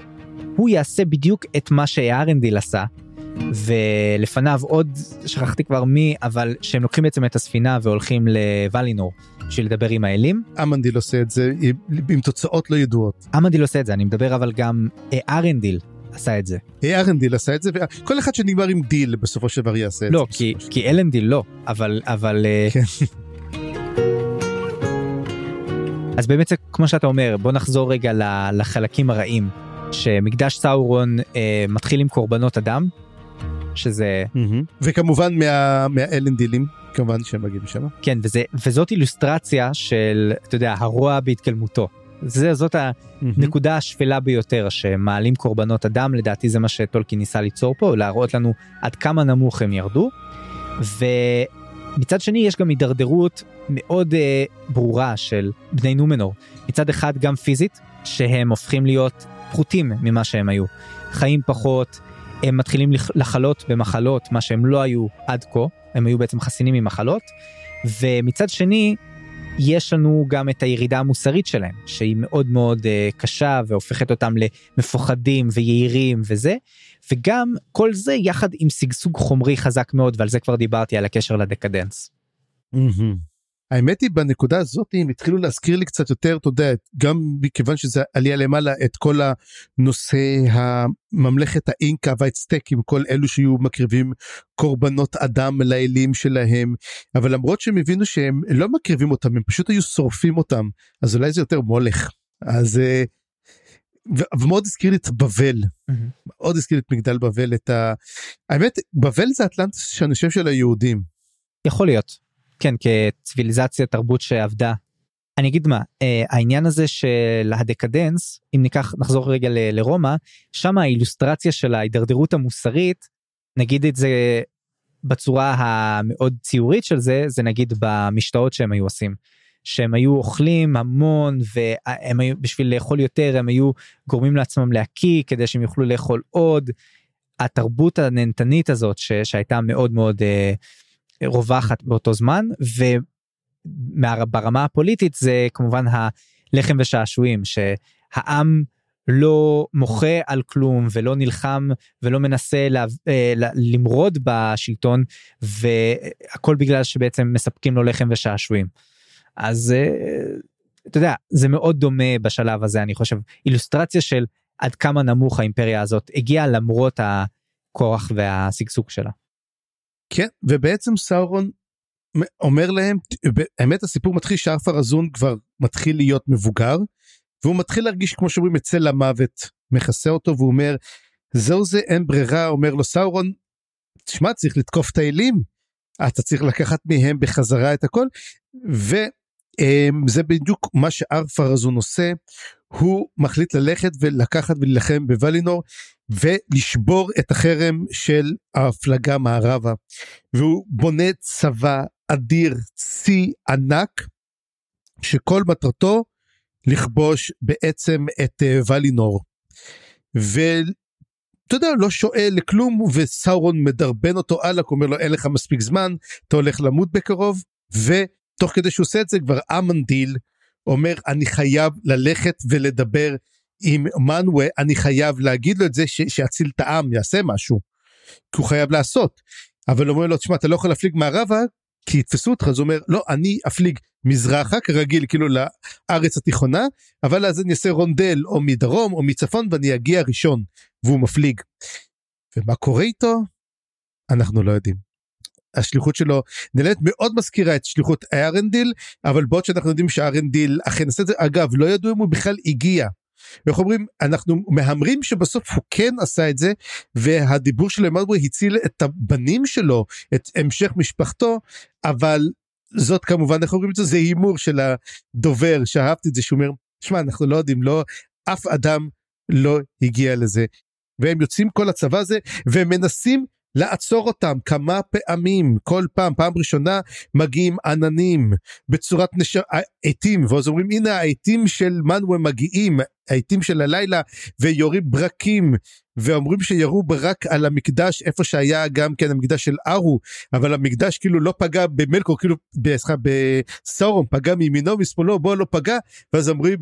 הוא יעשה בדיוק את מה שארנדיל עשה, ולפניו עוד, שכחתי כבר מי, אבל שהם לוקחים בעצם את הספינה, והולכים לוולינור, בשביל לדבר עם האלים. אמנדיל עושה את זה, עם תוצאות לא ידועות. אמנדיל עושה את זה, אני מדבר אבל גם, ארנדיל עשה את זה. ארנדיל עשה את זה, וכל אחד שנגמר עם דיל, בסופו של דבר יעשה את זה. לא, כי אלנדיל לא, אבל, אבל... אז באמת זה, כמו שאתה אומר, בוא נחזור רגע לחלקים הרעים, שמקדש סאורון מתחיל עם קורבנות אדם, שזה... וכמובן מהאלנדילים, כמובן שהם מגיעים שם. כן, וזה, וזאת אילוסטרציה של, אתה יודע, הרוע בהתקלמותו. זה, זאת הנקודה השפלה ביותר, שמעלים קורבנות אדם, לדעתי זה מה שטולקין ניסה ליצור פה, להראות לנו עד כמה נמוך הם ירדו, ומצד שני יש גם הידרדרות מאוד אה, ברורה של בני נומנור. מצד אחד גם פיזית, שהם הופכים להיות פחותים ממה שהם היו. חיים פחות, הם מתחילים לחלות במחלות, מה שהם לא היו עד כה, הם היו בעצם חסינים ממחלות, ומצד שני, יש לנו גם את הירידה המוסרית שלהם, שהיא מאוד מאוד uh, קשה, והופכת אותם למפוחדים ויעירים וזה, וגם כל זה יחד עם סגסוג חומרי חזק מאוד, ועל זה כבר דיברתי על הקשר לדקדנס. Mm-hmm. האמת היא בנקודה הזאת הם התחילו להזכיר לי קצת יותר, אתה יודע, גם מכיוון שזה עלייה למעלה את כל הנושא הממלכת האינקה והאצטקים, כל אלו שיהיו מקריבים קורבנות אדם לאלים שלהם, אבל למרות שהם הבינו שהם לא מקריבים אותם, הם פשוט היו שורפים אותם, אז אולי זה יותר מולך, אז ו- ומאוד הזכיר לי את בבל, mm-hmm. מאוד הזכיר לי את מגדל בבל, את ה... האמת, בבל זה אטלנטיס שאני חושב של היהודים. יכול להיות, כן, כציביליזציה, תרבות שעבדה. אני אגיד מה, העניין הזה של הדקדנס, אם ניקח, נחזור רגע ל- לרומא, שם האילוסטרציה של ההידרדרות המוסרית, נגיד את זה בצורה המאוד ציורית של זה, זה נגיד במשתאות שהם היו עושים. שהם היו אוכלים המון, והם היו, בשביל לאכול יותר, הם היו גורמים לעצמם להקיא, כדי שהם יוכלו לאכול עוד. התרבות הנהנתנית הזאת, ש, שהייתה מאוד מאוד אה, רווחת באותו זמן, וברמה הפוליטית, זה כמובן הלחם ושעשועים, שהעם לא מוחה על כלום, ולא נלחם, ולא מנסה לה, אה, למרוד בשלטון, והכל בגלל שבעצם מספקים לו לחם ושעשועים. אז אתה יודע, זה מאוד דומה בשלב הזה, אני חושב, אילוסטרציה של עד כמה נמוך האימפריה הזאת הגיעה למרות הכוח והסגסוג שלה. כן, ובעצם סאורון אומר להם, האמת הסיפור מתחיל שארפרזון כבר מתחיל להיות מבוגר, והוא מתחיל להרגיש כמו שאומרים אצל המוות, מכסה אותו והוא אומר, זהו זה אין ברירה, אומר לו סאורון, תשמע צריך לתקוף את האלים, אתה צריך לקחת מהם בחזרה את הכל, ו... זה בדיוק מה שארפרזון עושה, הוא מחליט ללכת ולקחת וללחם בוולינור, ולשבור את החרם של ההפלגה מערבה, והוא בונה צבא אדיר, צי ענק, שכל מטרתו לכבוש בעצם את וולינור, ואתה יודע, לא שואל לכלום, וסאורון מדרבן אותו הלאה, הוא אומר לו אין לך מספיק זמן, אתה הולך למות בקרוב, ו... תוך כדי שהוא עושה את זה, כבר אמנדיל אומר, אני חייב ללכת ולדבר עם מנווה, אני חייב להגיד לו את זה, שיציל את העם, יעשה משהו, כי הוא חייב לעשות, אבל אומר לו, תשמע, אתה לא יכול להפליג מערבה, כי יתפסו אותך, אז הוא אומר, לא, אני אפליג מזרחה, כרגיל, כאילו לארץ התיכונה, אבל אז אני אעשה רונדל, או מדרום, או מצפון, ואני אגיע ראשון, והוא מפליג. ומה קורה איתו? אנחנו לא יודעים. השליחות שלו נהלת מאוד מזכירה את שליחות ארנדיל, אבל בעוד שאנחנו יודעים שארנדיל אכן עשה את זה, אגב, לא ידעו אם הוא בכלל הגיע. ואנחנו אומרים, אנחנו מהמרים שבסוף הוא כן עשה את זה, והדיבור שלו עם אדברי הציל את הבנים שלו, את המשך משפחתו, אבל זאת כמובן, אנחנו אומרים את זה, זה הימור של הדובר, שאהבתי את זה, שהוא אומר, שמע, אנחנו לא יודעים, לא, אף אדם לא הגיע לזה. והם יוצאים כל הצבא הזה, והם מנסים, לעצור אותם כמה פעמים, כל פעם, פעם ראשונה מגיעים עננים, בצורת נש... עיתים, ואז אומרים, הנה העיתים של מנווה מגיעים, העיתים של הלילה, ויורים ברקים, ואומרים שירו ברק על המקדש, איפה שהיה גם כן המקדש של ארו, אבל המקדש כאילו לא פגע במלקור, כאילו בסאורון, פגע מימינו, משמאלו, בו לא פגע, ואז אומרים,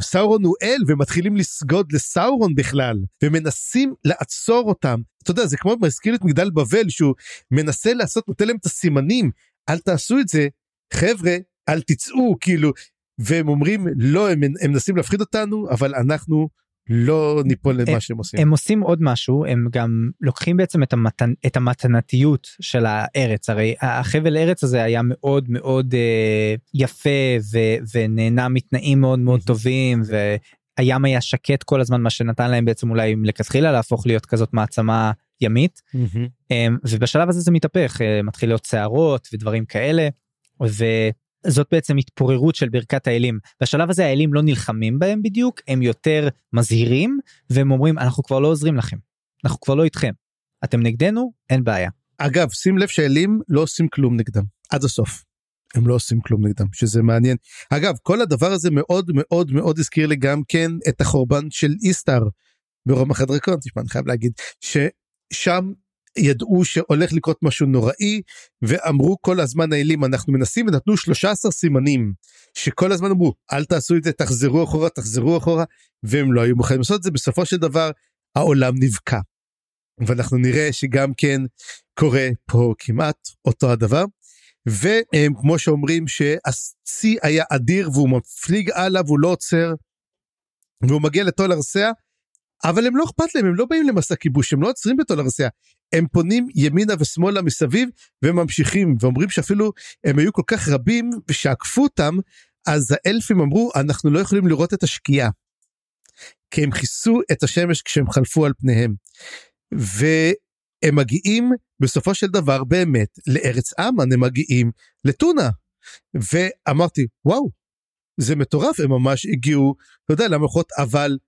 סאורון הוא אל, ומתחילים לסגוד לסאורון בכלל, ומנסים לעצור אותם, אתה יודע, זה כמו מזכיר את מגדל בבל, שהוא מנסה לעשות, נותן להם את הסימנים, אל תעשו את זה, חבר'ה, אל תצאו, כאילו, והם אומרים, לא, הם, הם מנסים להפחיד אותנו, אבל אנחנו לא ניפול למה שהם עושים. הם עושים עוד משהו, הם גם לוקחים בעצם את, המתנ, את המתנתיות של הארץ, הרי החבל הארץ הזה היה מאוד מאוד אה, יפה, ו, ונהנה מתנאים מאוד מאוד טובים, ו... הים היה שקט כל הזמן, מה שנתן להם בעצם אולי לכתחילה להפוך להיות כזאת מעצמה ימית, mm-hmm. ובשלב הזה זה מתהפך, מתחיל להיות סערות ודברים כאלה, וזאת בעצם התפוררות של ברכת האלים, בשלב הזה האלים לא נלחמים בהם בדיוק, הם יותר מזהירים, והם אומרים אנחנו כבר לא עוזרים לכם, אנחנו כבר לא איתכם, אתם נגדנו, אין בעיה. אגב, שים לב שהאלים לא עושים כלום נגדם, עד הסוף. הם לא עושים כלום נגדם, שזה מעניין. אגב, כל הדבר הזה מאוד מאוד מאוד הזכיר לי גם כן את החורבן של איסטר, ברום החדרקון, תשמע, אני חייב להגיד, ששם ידעו שהולך לקרות משהו נוראי, ואמרו כל הזמן האלים, אנחנו מנסים, ונתנו שלושה עשר סימנים, שכל הזמן אמרו, אל תעשו את זה, תחזרו אחורה, תחזרו אחורה, והם לא היו מוכנים לעשות את זה, בסופו של דבר, העולם נבקע. ואנחנו נראה שגם כן קורה פה כמעט אותו הדבר, וכמו שאומרים שהצי היה אדיר, והוא מפליג הלאה, והוא לא עוצר, והוא מגיע לתולרסיה, אבל הם לא אכפת להם, הם לא באים למסע כיבוש, הם לא עוצרים בתולרסיה, הם פונים ימינה ושמאלה מסביב, וממשיכים, ואומרים שאפילו הם היו כל כך רבים, ושעקפו אותם, אז האלפים אמרו, אנחנו לא יכולים לראות את השקיעה, כי הם חיסו את השמש כשהם חלפו על פניהם, והם מגיעים בסופו של דבר באמת לארץ אמן, הם מגיעים לטונה, ואמרתי, וואו, זה מטורף, הם ממש הגיעו, אתה יודע, למחות, אבל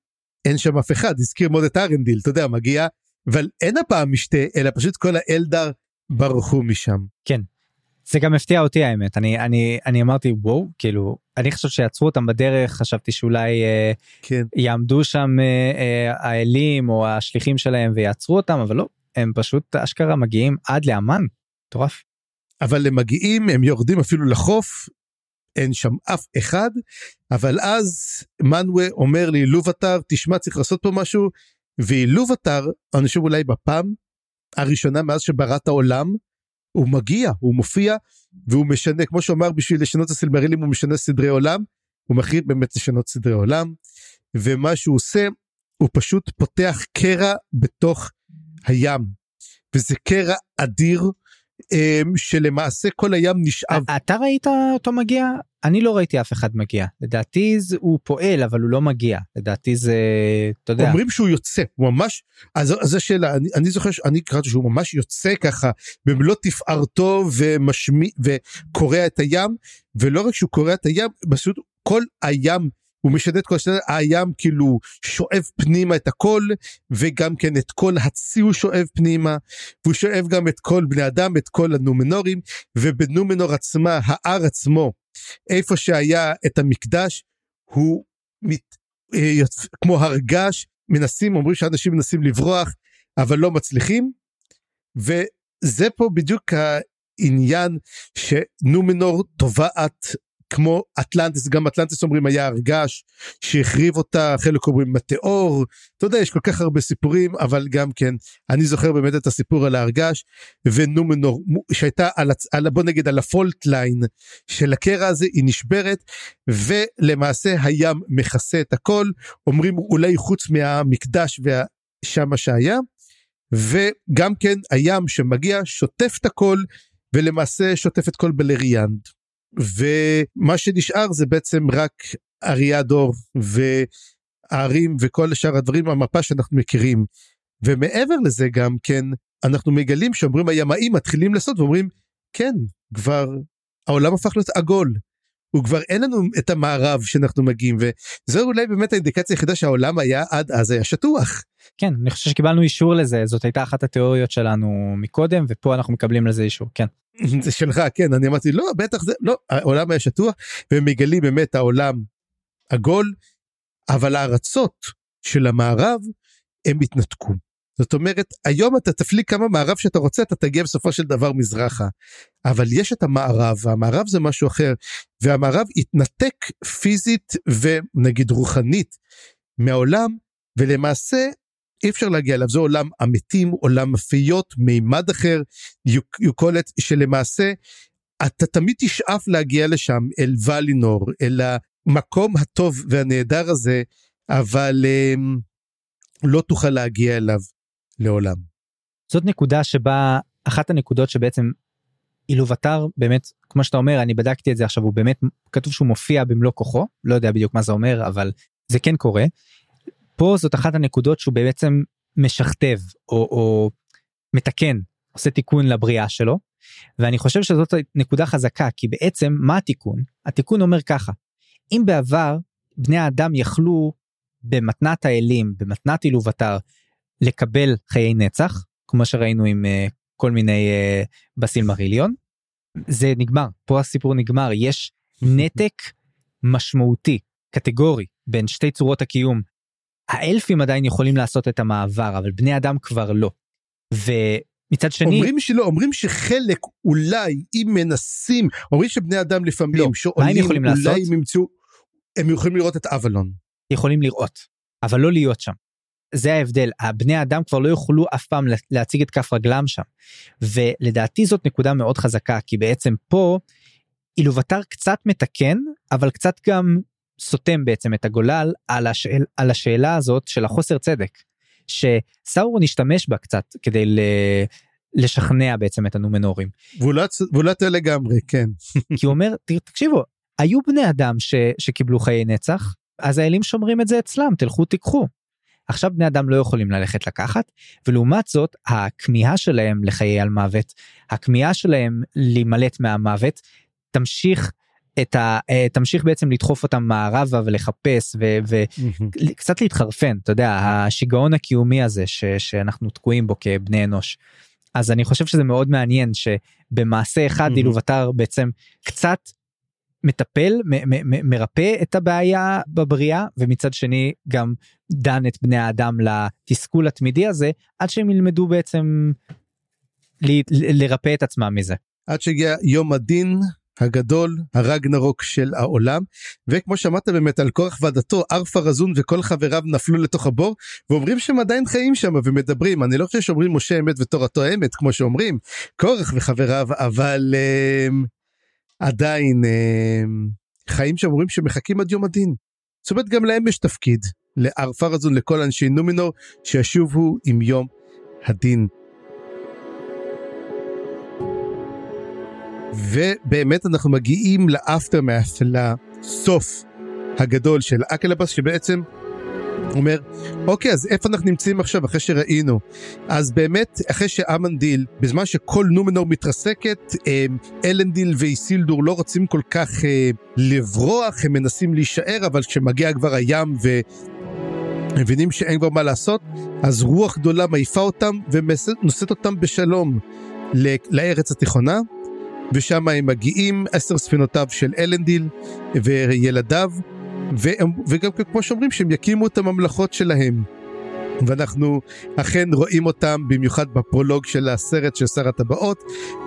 אין שם אף אחד, הזכיר מאוד את ארנדיל, אתה יודע, מגיע, אבל אין הפעם משתה, אלא פשוט כל האלדר ברחו משם. כן, זה גם הפתיע אותי האמת, אני, אני, אני אמרתי, וואו, כאילו, אני חושב שיצרו אותם בדרך, חשבתי שאולי אה, כן. יעמדו שם אה, אה, האלים או השליחים שלהם ויעצרו אותם, אבל לא, הם פשוט אשכרה מגיעים עד לאמן, טורף. אבל הם מגיעים, הם יורדים אפילו לחוף, אין שם אף אחד, אבל אז מנווה אומר לי, לוותר, תשמע, צריך לעשות פה משהו, והיא לוותר, אני חושב אולי בפעם הראשונה מאז שבראת העולם, הוא מגיע, הוא מופיע, והוא משנה, כמו שאומר, בשביל לשנות הסילמרילים, הוא משנה סדרי עולם, הוא מחליט באמת לשנות סדרי עולם, ומה שהוא עושה, הוא פשוט פותח קרע בתוך הים, וזה קרע אדיר, שלמעשה כל הים נשאב. אתה ראית אותו מגיע? אני לא ראיתי אף אחד מגיע, לדעתי הוא פועל, אבל הוא לא מגיע, לדעתי זה, אתה יודע. אומרים שהוא יוצא, הוא ממש, אז זו שאלה, אני, אני זוכר, אני קראתי שהוא ממש יוצא ככה, במלוא תפארתו ומשמיע, וקורע את הים, ולא רק שהוא קורע את הים, בסוד כל הים, הוא משנה את כל השנה, הים כאילו שואב פנימה את הכל, וגם כן את כל הצי הוא שואב פנימה, והוא שואב גם את כל בני אדם, את כל הנומנורים, ובנומנור עצמה, הער עצמו, איפה שהיה את המקדש, הוא מת, אה, כמו הרגש, מנסים, אומרים שאנשים מנסים לברוח, אבל לא מצליחים, וזה פה בדיוק העניין, שנומנור תובעת, כמו אטלנטיס, גם אטלנטיס אומרים היה הרגש, שהחריב אותה, חלק אומרים מטאור, אתה יודע, יש כל כך הרבה סיפורים, אבל גם כן, אני זוכר באמת את הסיפור על ההרגש, ונומנור, שהייתה, על, על, בוא נגיד, על הפולטליין, של הקרע הזה, היא נשברת, ולמעשה הים מכסה את הכל, אומרים אולי חוץ מהמקדש, והשמה שהיה, וגם כן, הים שמגיע, שוטף את הכל, ולמעשה שוטף את כל בלריאנד, ומה שנשאר זה בעצם רק אריאדור והערים וכל שאר הדברים, המפה שאנחנו מכירים, ומעבר לזה גם כן, אנחנו מגלים שאומרים הימאים מתחילים לעשות, ואומרים כן, כבר העולם הפך להיות עגול, וכבר אין לנו את המערב שאנחנו מגיעים, וזו אולי באמת האינדיקציה היחידה שהעולם היה עד אז היה שטוח. כן, אני חושב שקיבלנו אישור לזה, זאת הייתה אחת התיאוריות שלנו מקודם, ופה אנחנו מקבלים לזה אישור, כן. זה שלך, כן, אני אמרתי, לא, בטח זה, לא, העולם היה שטוח, ומגלים באמת העולם עגול, אבל הארצות של המערב, הם התנתקו. זאת אומרת, היום אתה תפליג כמה מערב שאתה רוצה, אתה תגיע בסופו של דבר מזרחה, אבל יש את המערב, והמערב זה משהו אחר, והמערב התנתק פיזית, ונגיד רוחנית, מהעולם, ולמעשה, אי אפשר להגיע אליו, זה עולם המתים, עולם הפיות, מימד אחר, יוקולת, שלמעשה, אתה תמיד תשאף להגיע לשם, אל ולינור, אל המקום הטוב והנהדר הזה, אבל הם, לא תוכל להגיע אליו לעולם. זאת נקודה שבה, אחת הנקודות שבעצם, אילוותר, באמת, כמו שאתה אומר, אני בדקתי את זה עכשיו, הוא באמת, כתוב שהוא מופיע במלוא כוחו, לא יודע בדיוק מה זה אומר, אבל זה כן קורה, פה זאת אחת הנקודות שהוא בעצם משכתב, או, או מתקן, עושה תיקון לבריאה שלו, ואני חושב שזאת נקודה חזקה, כי בעצם מה התיקון? התיקון אומר ככה, אם בעבר בני האדם יכלו במתנת האלים, במתנת אילוותר, לקבל חיי נצח, כמו שראינו עם uh, כל מיני uh, בסילמריליון, זה נגמר, פה הסיפור נגמר, יש נתק משמעותי, קטגורי, בין שתי צורות הקיום, האלפים עדיין יכולים לעשות את המעבר, אבל בני אדם כבר לא. ומצד שני... אומרים שלא, אומרים שחלק אולי, אם מנסים, אומרים שבני אדם לפעמים לא, שעולים, אולי לעשות? הם ימצאו, הם יכולים לראות את אבלון. יכולים לראות, אבל לא להיות שם. זה ההבדל, הבני אדם כבר לא יוכלו אף פעם להציג את כף רגלם שם, ולדעתי זאת נקודה מאוד חזקה, כי בעצם פה, אילוותר קצת מתקן, אבל קצת גם סותם בעצם את הגולל, על, השאל, על השאלה הזאת של החוסר צדק, שסאורון השתמש בה קצת, כדי ל... לשכנע בעצם את הנומנורים. ואולת לגמרי, כן. כי הוא אומר, תקשיבו, היו בני אדם ש, שקיבלו חיי נצח, אז האלים שומרים את זה אצלם, תלכו תיקחו. עכשיו בני אדם לא יכולים ללכת לקחת, ולעומת זאת, הכמיהה שלהם לחיי על מוות, הכמיהה שלהם להימלט מהמוות, תמשיך, את ה, תמשיך בעצם לדחוף אותם מערבה ולחפש, וקצת להתחרפן, אתה יודע, השיגעון הקיומי הזה, ש, שאנחנו תקועים בו כבני אנוש. אז אני חושב שזה מאוד מעניין, שבמעשה אחד אילוותר בעצם קצת מטפל, מ- מ- מ- מרפא את הבעיה בבריאה, ומצד שני גם דן את בני האדם לתסכול התמידי הזה, עד שהם ילמדו בעצם ל- ל- לרפא את עצמם מזה. עד שהגיע יום הדין הגדול, הרגנרוק של העולם, וכמו שמעת באמת על קורח ועדתו, ארפה רזון וכל חבריו נפלו לתוך הבור, ואומרים שהם עדיין חיים שם ומדברים, אני לא חושב שאומרים משה אמת ותורתו אמת, כמו שאומרים, קורח וחבריו, אבל הם, עדיין הם, חיים שאומרים שמחכים עד יום הדין, זאת אומרת גם להם יש תפקיד, לארפה רזון, לכל אנשי נומינור, שישובו עם יום הדין. ובאמת אנחנו מגיעים לאפטרמאס, לסוף הגדול של אקלבס, שבעצם אומר, אוקיי, אז איפה אנחנו נמצאים עכשיו אחרי שראינו? אז באמת, אחרי שאמנדיל, בזמן שכל נומנור מתרסקת, אלנדיל ואיסילדור לא רוצים כל כך לברוח, הם מנסים להישאר, אבל כשמגיע כבר הים ו... מבינים שאין כבר מה לעשות, אז רוח גדולה מעיפה אותם ונושאת אותם בשלום לארץ התיכונה, ושם הם מגיעים, עשר ספינותיו של אלנדיל וילדיו, והם, וגם כמו שאומרים שהם יקימו את הממלכות שלהם, ואנחנו אכן רואים אותם במיוחד בפרולוג של הסרט של שר הטבעות,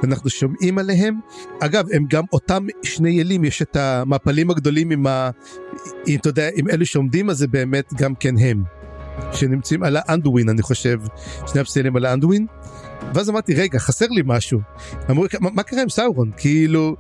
ואנחנו שומעים עליהם. אגב, הם גם אותם שני אלים, יש את המפלים הגדולים עם, ה, עם, אתה יודע, עם אלו שעומדים, אז זה באמת גם כן הם, שנמצאים על האנדווין, אני חושב, שני הפסילים על האנדווין, ואז אמרתי, רגע, חסר לי משהו. אמרו, מה, מה קרה עם סאורון? כאילו,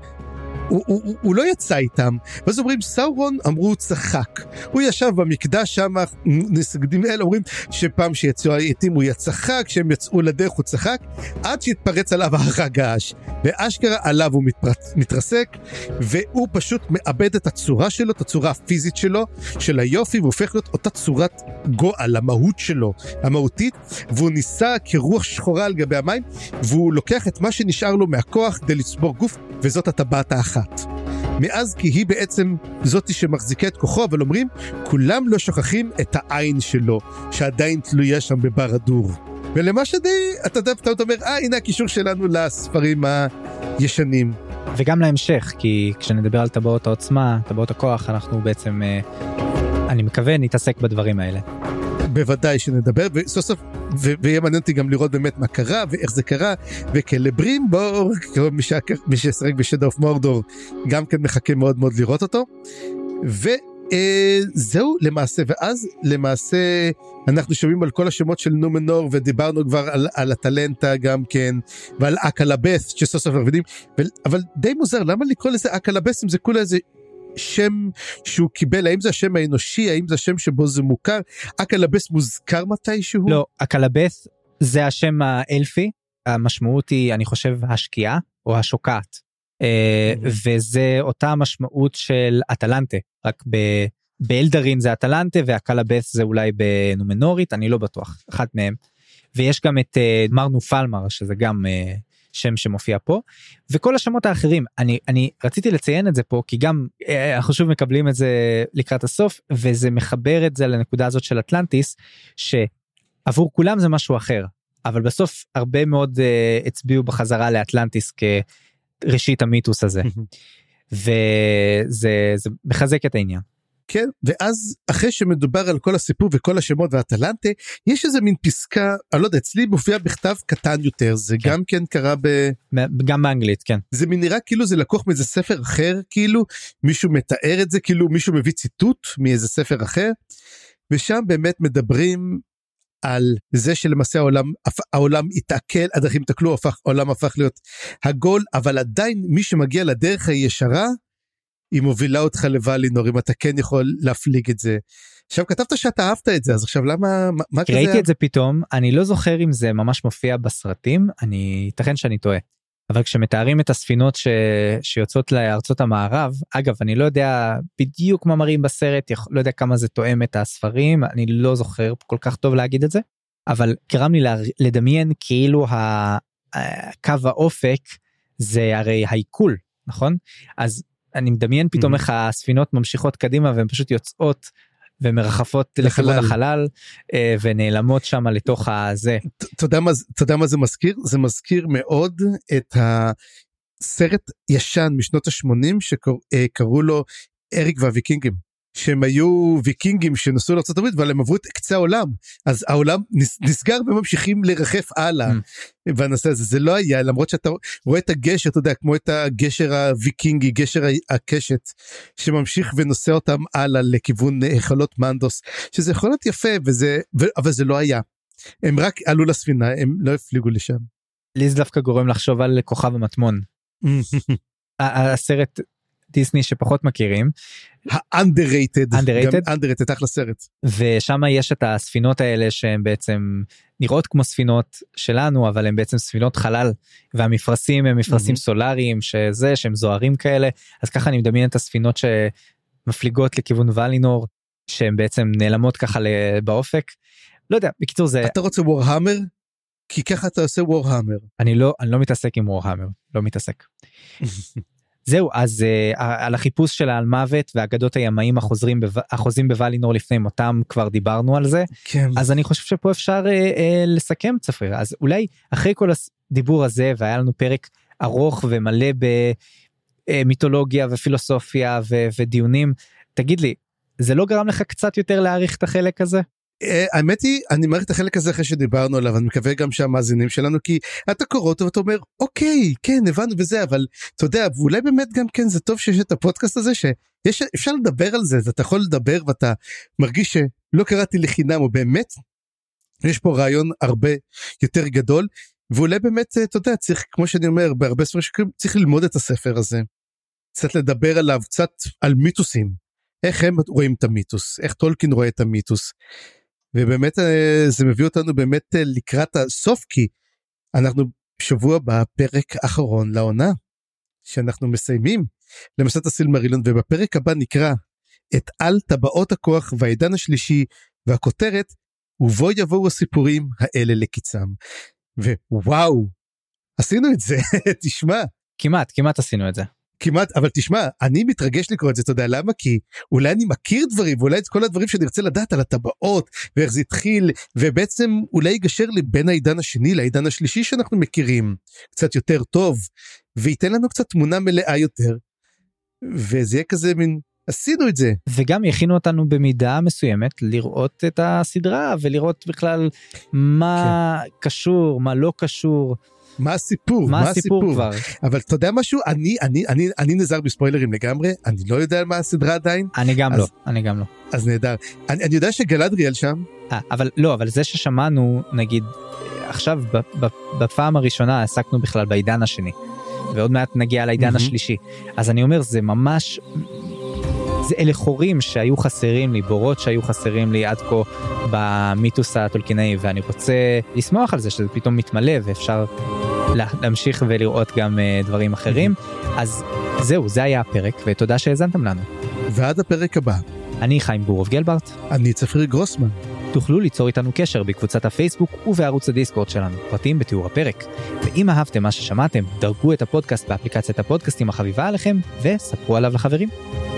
הוא, הוא, הוא, הוא לא יצא איתם. ואז אומרים, סאורון, אמרו, הוא צחק. הוא ישב במקדש שם, נסגדים אל, אומרים, שפעם שיצאו העיתים הוא יצחק, כשהם יצאו לדרך הוא צחק, עד שהתפרץ עליו הרגש. ואשכרה עליו הוא מתפרץ, מתרסק, והוא פשוט מאבד את הצורה שלו, את הצורה הפיזית שלו, של היופי, והופך להיות אותה צורת גועל, המהות שלו, המהותית, והוא ניסה כרוח שחורה על גבי המים, והוא לוקח את מה שנשאר לו מהכוח כדי לצבור גוף, וזאת הטבעת האחת. מאז כי היא בעצם זאתי שמחזיקה את כוחו, אבל אומרים, כולם לא שוכחים את העין שלו, שעדיין תלויה שם בבר הדור. ולמה שדי, אתה יודע, אתה אומר, אה, הנה הקישור שלנו לספרים הישנים. וגם להמשך, כי כשנדבר על טבעות העוצמה, טבעות הכוח, אנחנו בעצם, אני מקווה, נתעסק בדברים האלה. בוודאי שנדבר, וסוף סוף, ויהיה מעניין אותי גם לראות באמת מה קרה, ואיך זה קרה, וכלברים בור, מי שישרק בשד אוף מורדור, גם כן מחכה מאוד מאוד לראות אותו, וזהו למעשה, ואז למעשה, אנחנו שומעים על כל השמות של נומנור, ודיברנו כבר על, על הטלנטה גם כן, ועל אקלבס, שסוף סוף הרבידים, אבל די מוזר, למה לקרוא לזה אקלבס, אם זה כולה איזה, שם שהוא קיבל, האם זה השם האנושי, האם זה השם שבו זה מוכר? אקלבס מוזכר מתישהו? לא, אקלבס זה השם האלפי, המשמעות היא, אני חושב, השקיעה או השוקעת, וזה אותה משמעות של אטלנטה, רק באלדרין זה אטלנטה, והקלבס זה אולי בנומנורית, אני לא בטוח, אחד מהם, ויש גם את מרנו פלמר, שזה גם... שם שמופיע פה, וכל השמות האחרים, אני, אני רציתי לציין את זה פה, כי גם אנחנו שוב מקבלים את זה לקראת הסוף, וזה מחבר את זה לנקודה הזאת של אטלנטיס, שעבור כולם זה משהו אחר, אבל בסוף הרבה מאוד uh, הצביעו בחזרה לאטלנטיס, כראשית המיתוס הזה, וזה זה מחזק את העניין. כן, ואז אחרי שמדובר על כל הסיפור וכל השמות והאטלנטה, יש איזה מין פסקה, אני לא יודע, אצלי מופיע בכתב קטן יותר, זה כן. גם כן קרה ב... גם באנגלית, כן. זה נראה כאילו זה לקוח מאיזה ספר אחר, כאילו מישהו מתאר את זה, כאילו מישהו מביא ציטוט מאיזה ספר אחר, ושם באמת מדברים על זה שלמעשה העולם, העולם התעכל, הדרכים התעכלו, העולם הפך להיות הגול, אבל עדיין מי שמגיע לדרך הישרה, היא מובילה אותך לוואלינור, אם אתה כן יכול להפליג את זה. עכשיו כתבת שאתה אהבת את זה, אז עכשיו למה, מה כזה? ראיתי את זה פתאום, אני לא זוכר אם זה ממש מופיע בסרטים, אני, ייתכן שאני טועה, אבל כשמתארים את הספינות ש... שיוצאות לארצות המערב, אגב, אני לא יודע בדיוק מה מראים בסרט, לא יודע כמה זה תואם את הספרים, אני לא זוכר כל כך טוב להגיד את זה, אבל גרם לי לדמיין כאילו ה... קו האופק זה הרי העיכול, נכון? אז אני מדמיין פתאום איך הספינות ממשיכות קדימה, והן פשוט יוצאות ומרחפות לכיוון החלל, ונעלמות שם לתוך הזה. אתה יודע מה זה מזכיר? זה מזכיר מאוד את הסרט ישן משנות ה-שמונים, שקראו לו אריק והוויקינגים, שהם היו ויקינגים שנסעו לארצות הברית, אבל הם עברו את קצה העולם, אז העולם נסגר וממשיכים לרחף הלאה, והנושא הזה, זה לא היה, למרות שאתה רואה את הגשר, אתה יודע, כמו את הגשר הוויקינגי, גשר הקשת, שממשיך ונושא אותם הלאה, לכיוון חלות מנדוס, שזה יכול להיות יפה, וזה, ו, אבל זה לא היה, הם רק עלו לספינה, הם לא הפליגו לשם. לי זה דווקא גורם לחשוב על כוכב המטמון. הסרט דיסני שפחות מכירים. ה-underrated, underrated. גם underrated, אחלה סרט. ושם יש את הספינות האלה שהן בעצם נראות כמו ספינות שלנו, אבל הן בעצם ספינות חלל, והמפרסים הם מפרסים mm-hmm. סולאריים, שזה, שהם זוהרים כאלה, אז ככה אני מדמיין את הספינות שמפליגות לכיוון ולינור, שהן בעצם נעלמות ככה באופק. לא יודע, בקיצור זה... אתה רוצה וורהמר? כי ככה אתה עושה וורהמר. אני לא, אני לא מתעסק עם וורהמר, לא מתעסק. זהו, אז uh, על החיפוש שלה על מוות והאגדות הימאים החוזרים בו, החוזים בוולינור לפני מותם, כבר דיברנו על זה, כן. אז אני חושב שפה אפשר uh, uh, לסכם צפריר, אז אולי אחרי כל הדיבור הזה, והיה לנו פרק ארוך ומלא במיתולוגיה ופילוסופיה ו- ודיונים, תגיד לי, זה לא גרם לך קצת יותר להעריך את החלק הזה? האמת היא, אני מעריך את החלק הזה אחרי שדיברנו עליו, אני מקווה גם שהמאזינים שלנו, כי אתה קורא אותו ואתה אומר, אוקיי, כן, הבנו בזה, אבל אתה יודע, ואולי באמת גם כן, זה טוב שיש את הפודקאסט הזה, שאפשר לדבר על זה, אתה יכול לדבר ואתה מרגיש שלא קראתי לחינם, או באמת, יש פה רעיון הרבה יותר גדול, ואולי באמת, אתה יודע, צריך, כמו שאני אומר, בהרבה ספרים שקרים, צריך ללמוד את הספר הזה, קצת לדבר עליו, קצת על מיתוסים, איך הם רואים את המיתוס, איך טולקין רואה את המיתוס. ובאמת זה מביא אותנו באמת לקראת הסוף, כי אנחנו שבוע בפרק האחרון לעונה, שאנחנו מסיימים למסעת הסילמרילון, ובפרק הבא נקרא את על טבעות הכוח והעידן השלישי, והכותרת, ובו יבואו הסיפורים האלה לקיצם. ווואו, עשינו את זה, תשמע. כמעט, כמעט עשינו את זה. כמעט, אבל תשמע, אני מתרגש לקרוא את זה, אתה יודע למה? כי אולי אני מכיר דברים, ואולי את כל הדברים שנרצה לדעת על הטבעות, ואיך זה התחיל, ובעצם אולי ייגשר לי בין העידן השני לעידן השלישי שאנחנו מכירים, קצת יותר טוב, וייתן לנו קצת תמונה מלאה יותר, וזה יהיה כזה מין, עשינו את זה. וגם יכינו אותנו במידה מסוימת, לראות את הסדרה, ולראות בכלל מה כן. קשור, מה לא קשור, מה הסיפור? מה הסיפור כבר? אבל אתה יודע משהו? אני, אני, אני, אני נזהר בספוילרים לגמרי, אני לא יודע על מה הסדרה עדיין. אני גם לא, אני גם לא. אז נהדר. אני, אני יודע שגלדריאל שם. 아, אבל לא, אבל זה ששמענו, נגיד, עכשיו, בפעם הראשונה, עסקנו בכלל בעידן השני, ועוד מעט נגיע לעידן השלישי. אז אני אומר, זה ממש, זה אלה חורים שהיו חסרים לי, בורות שהיו חסרים לי עד כה במיתוס הטולקינאי, ואני רוצה לשמוח על זה, שזה פתאום מתמלא, ואפשר להמשיך ולראות גם דברים אחרים. אז זהו, זה היה הפרק, ותודה שהאזנתם לנו. ועד הפרק הבא. אני חיים בורוב גלברט. אני צפריר גרוסמן. תוכלו ליצור איתנו קשר בקבוצת הפייסבוק ובערוץ הדיסקורד שלנו, פרטים בתיאור הפרק. ואם אהבתם מה ששמעתם, דרגו את הפודקאסט באפליקציית הפודקאסטים החביבה עליכם, וספרו עליו לחברים.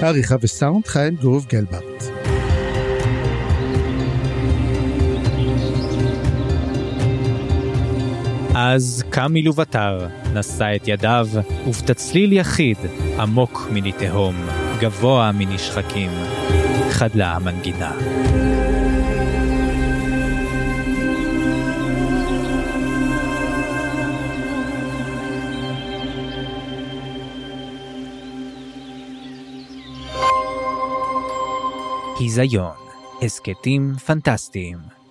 עריכה וסאונד חיים בורוב גלברט. אז קם מלוותר, נשא את ידיו, ובתצליל יחיד, עמוק מני תהום, גבוה מני שחקים, חדלה המנגינה. היזיון, הסקטים פנטסטיים.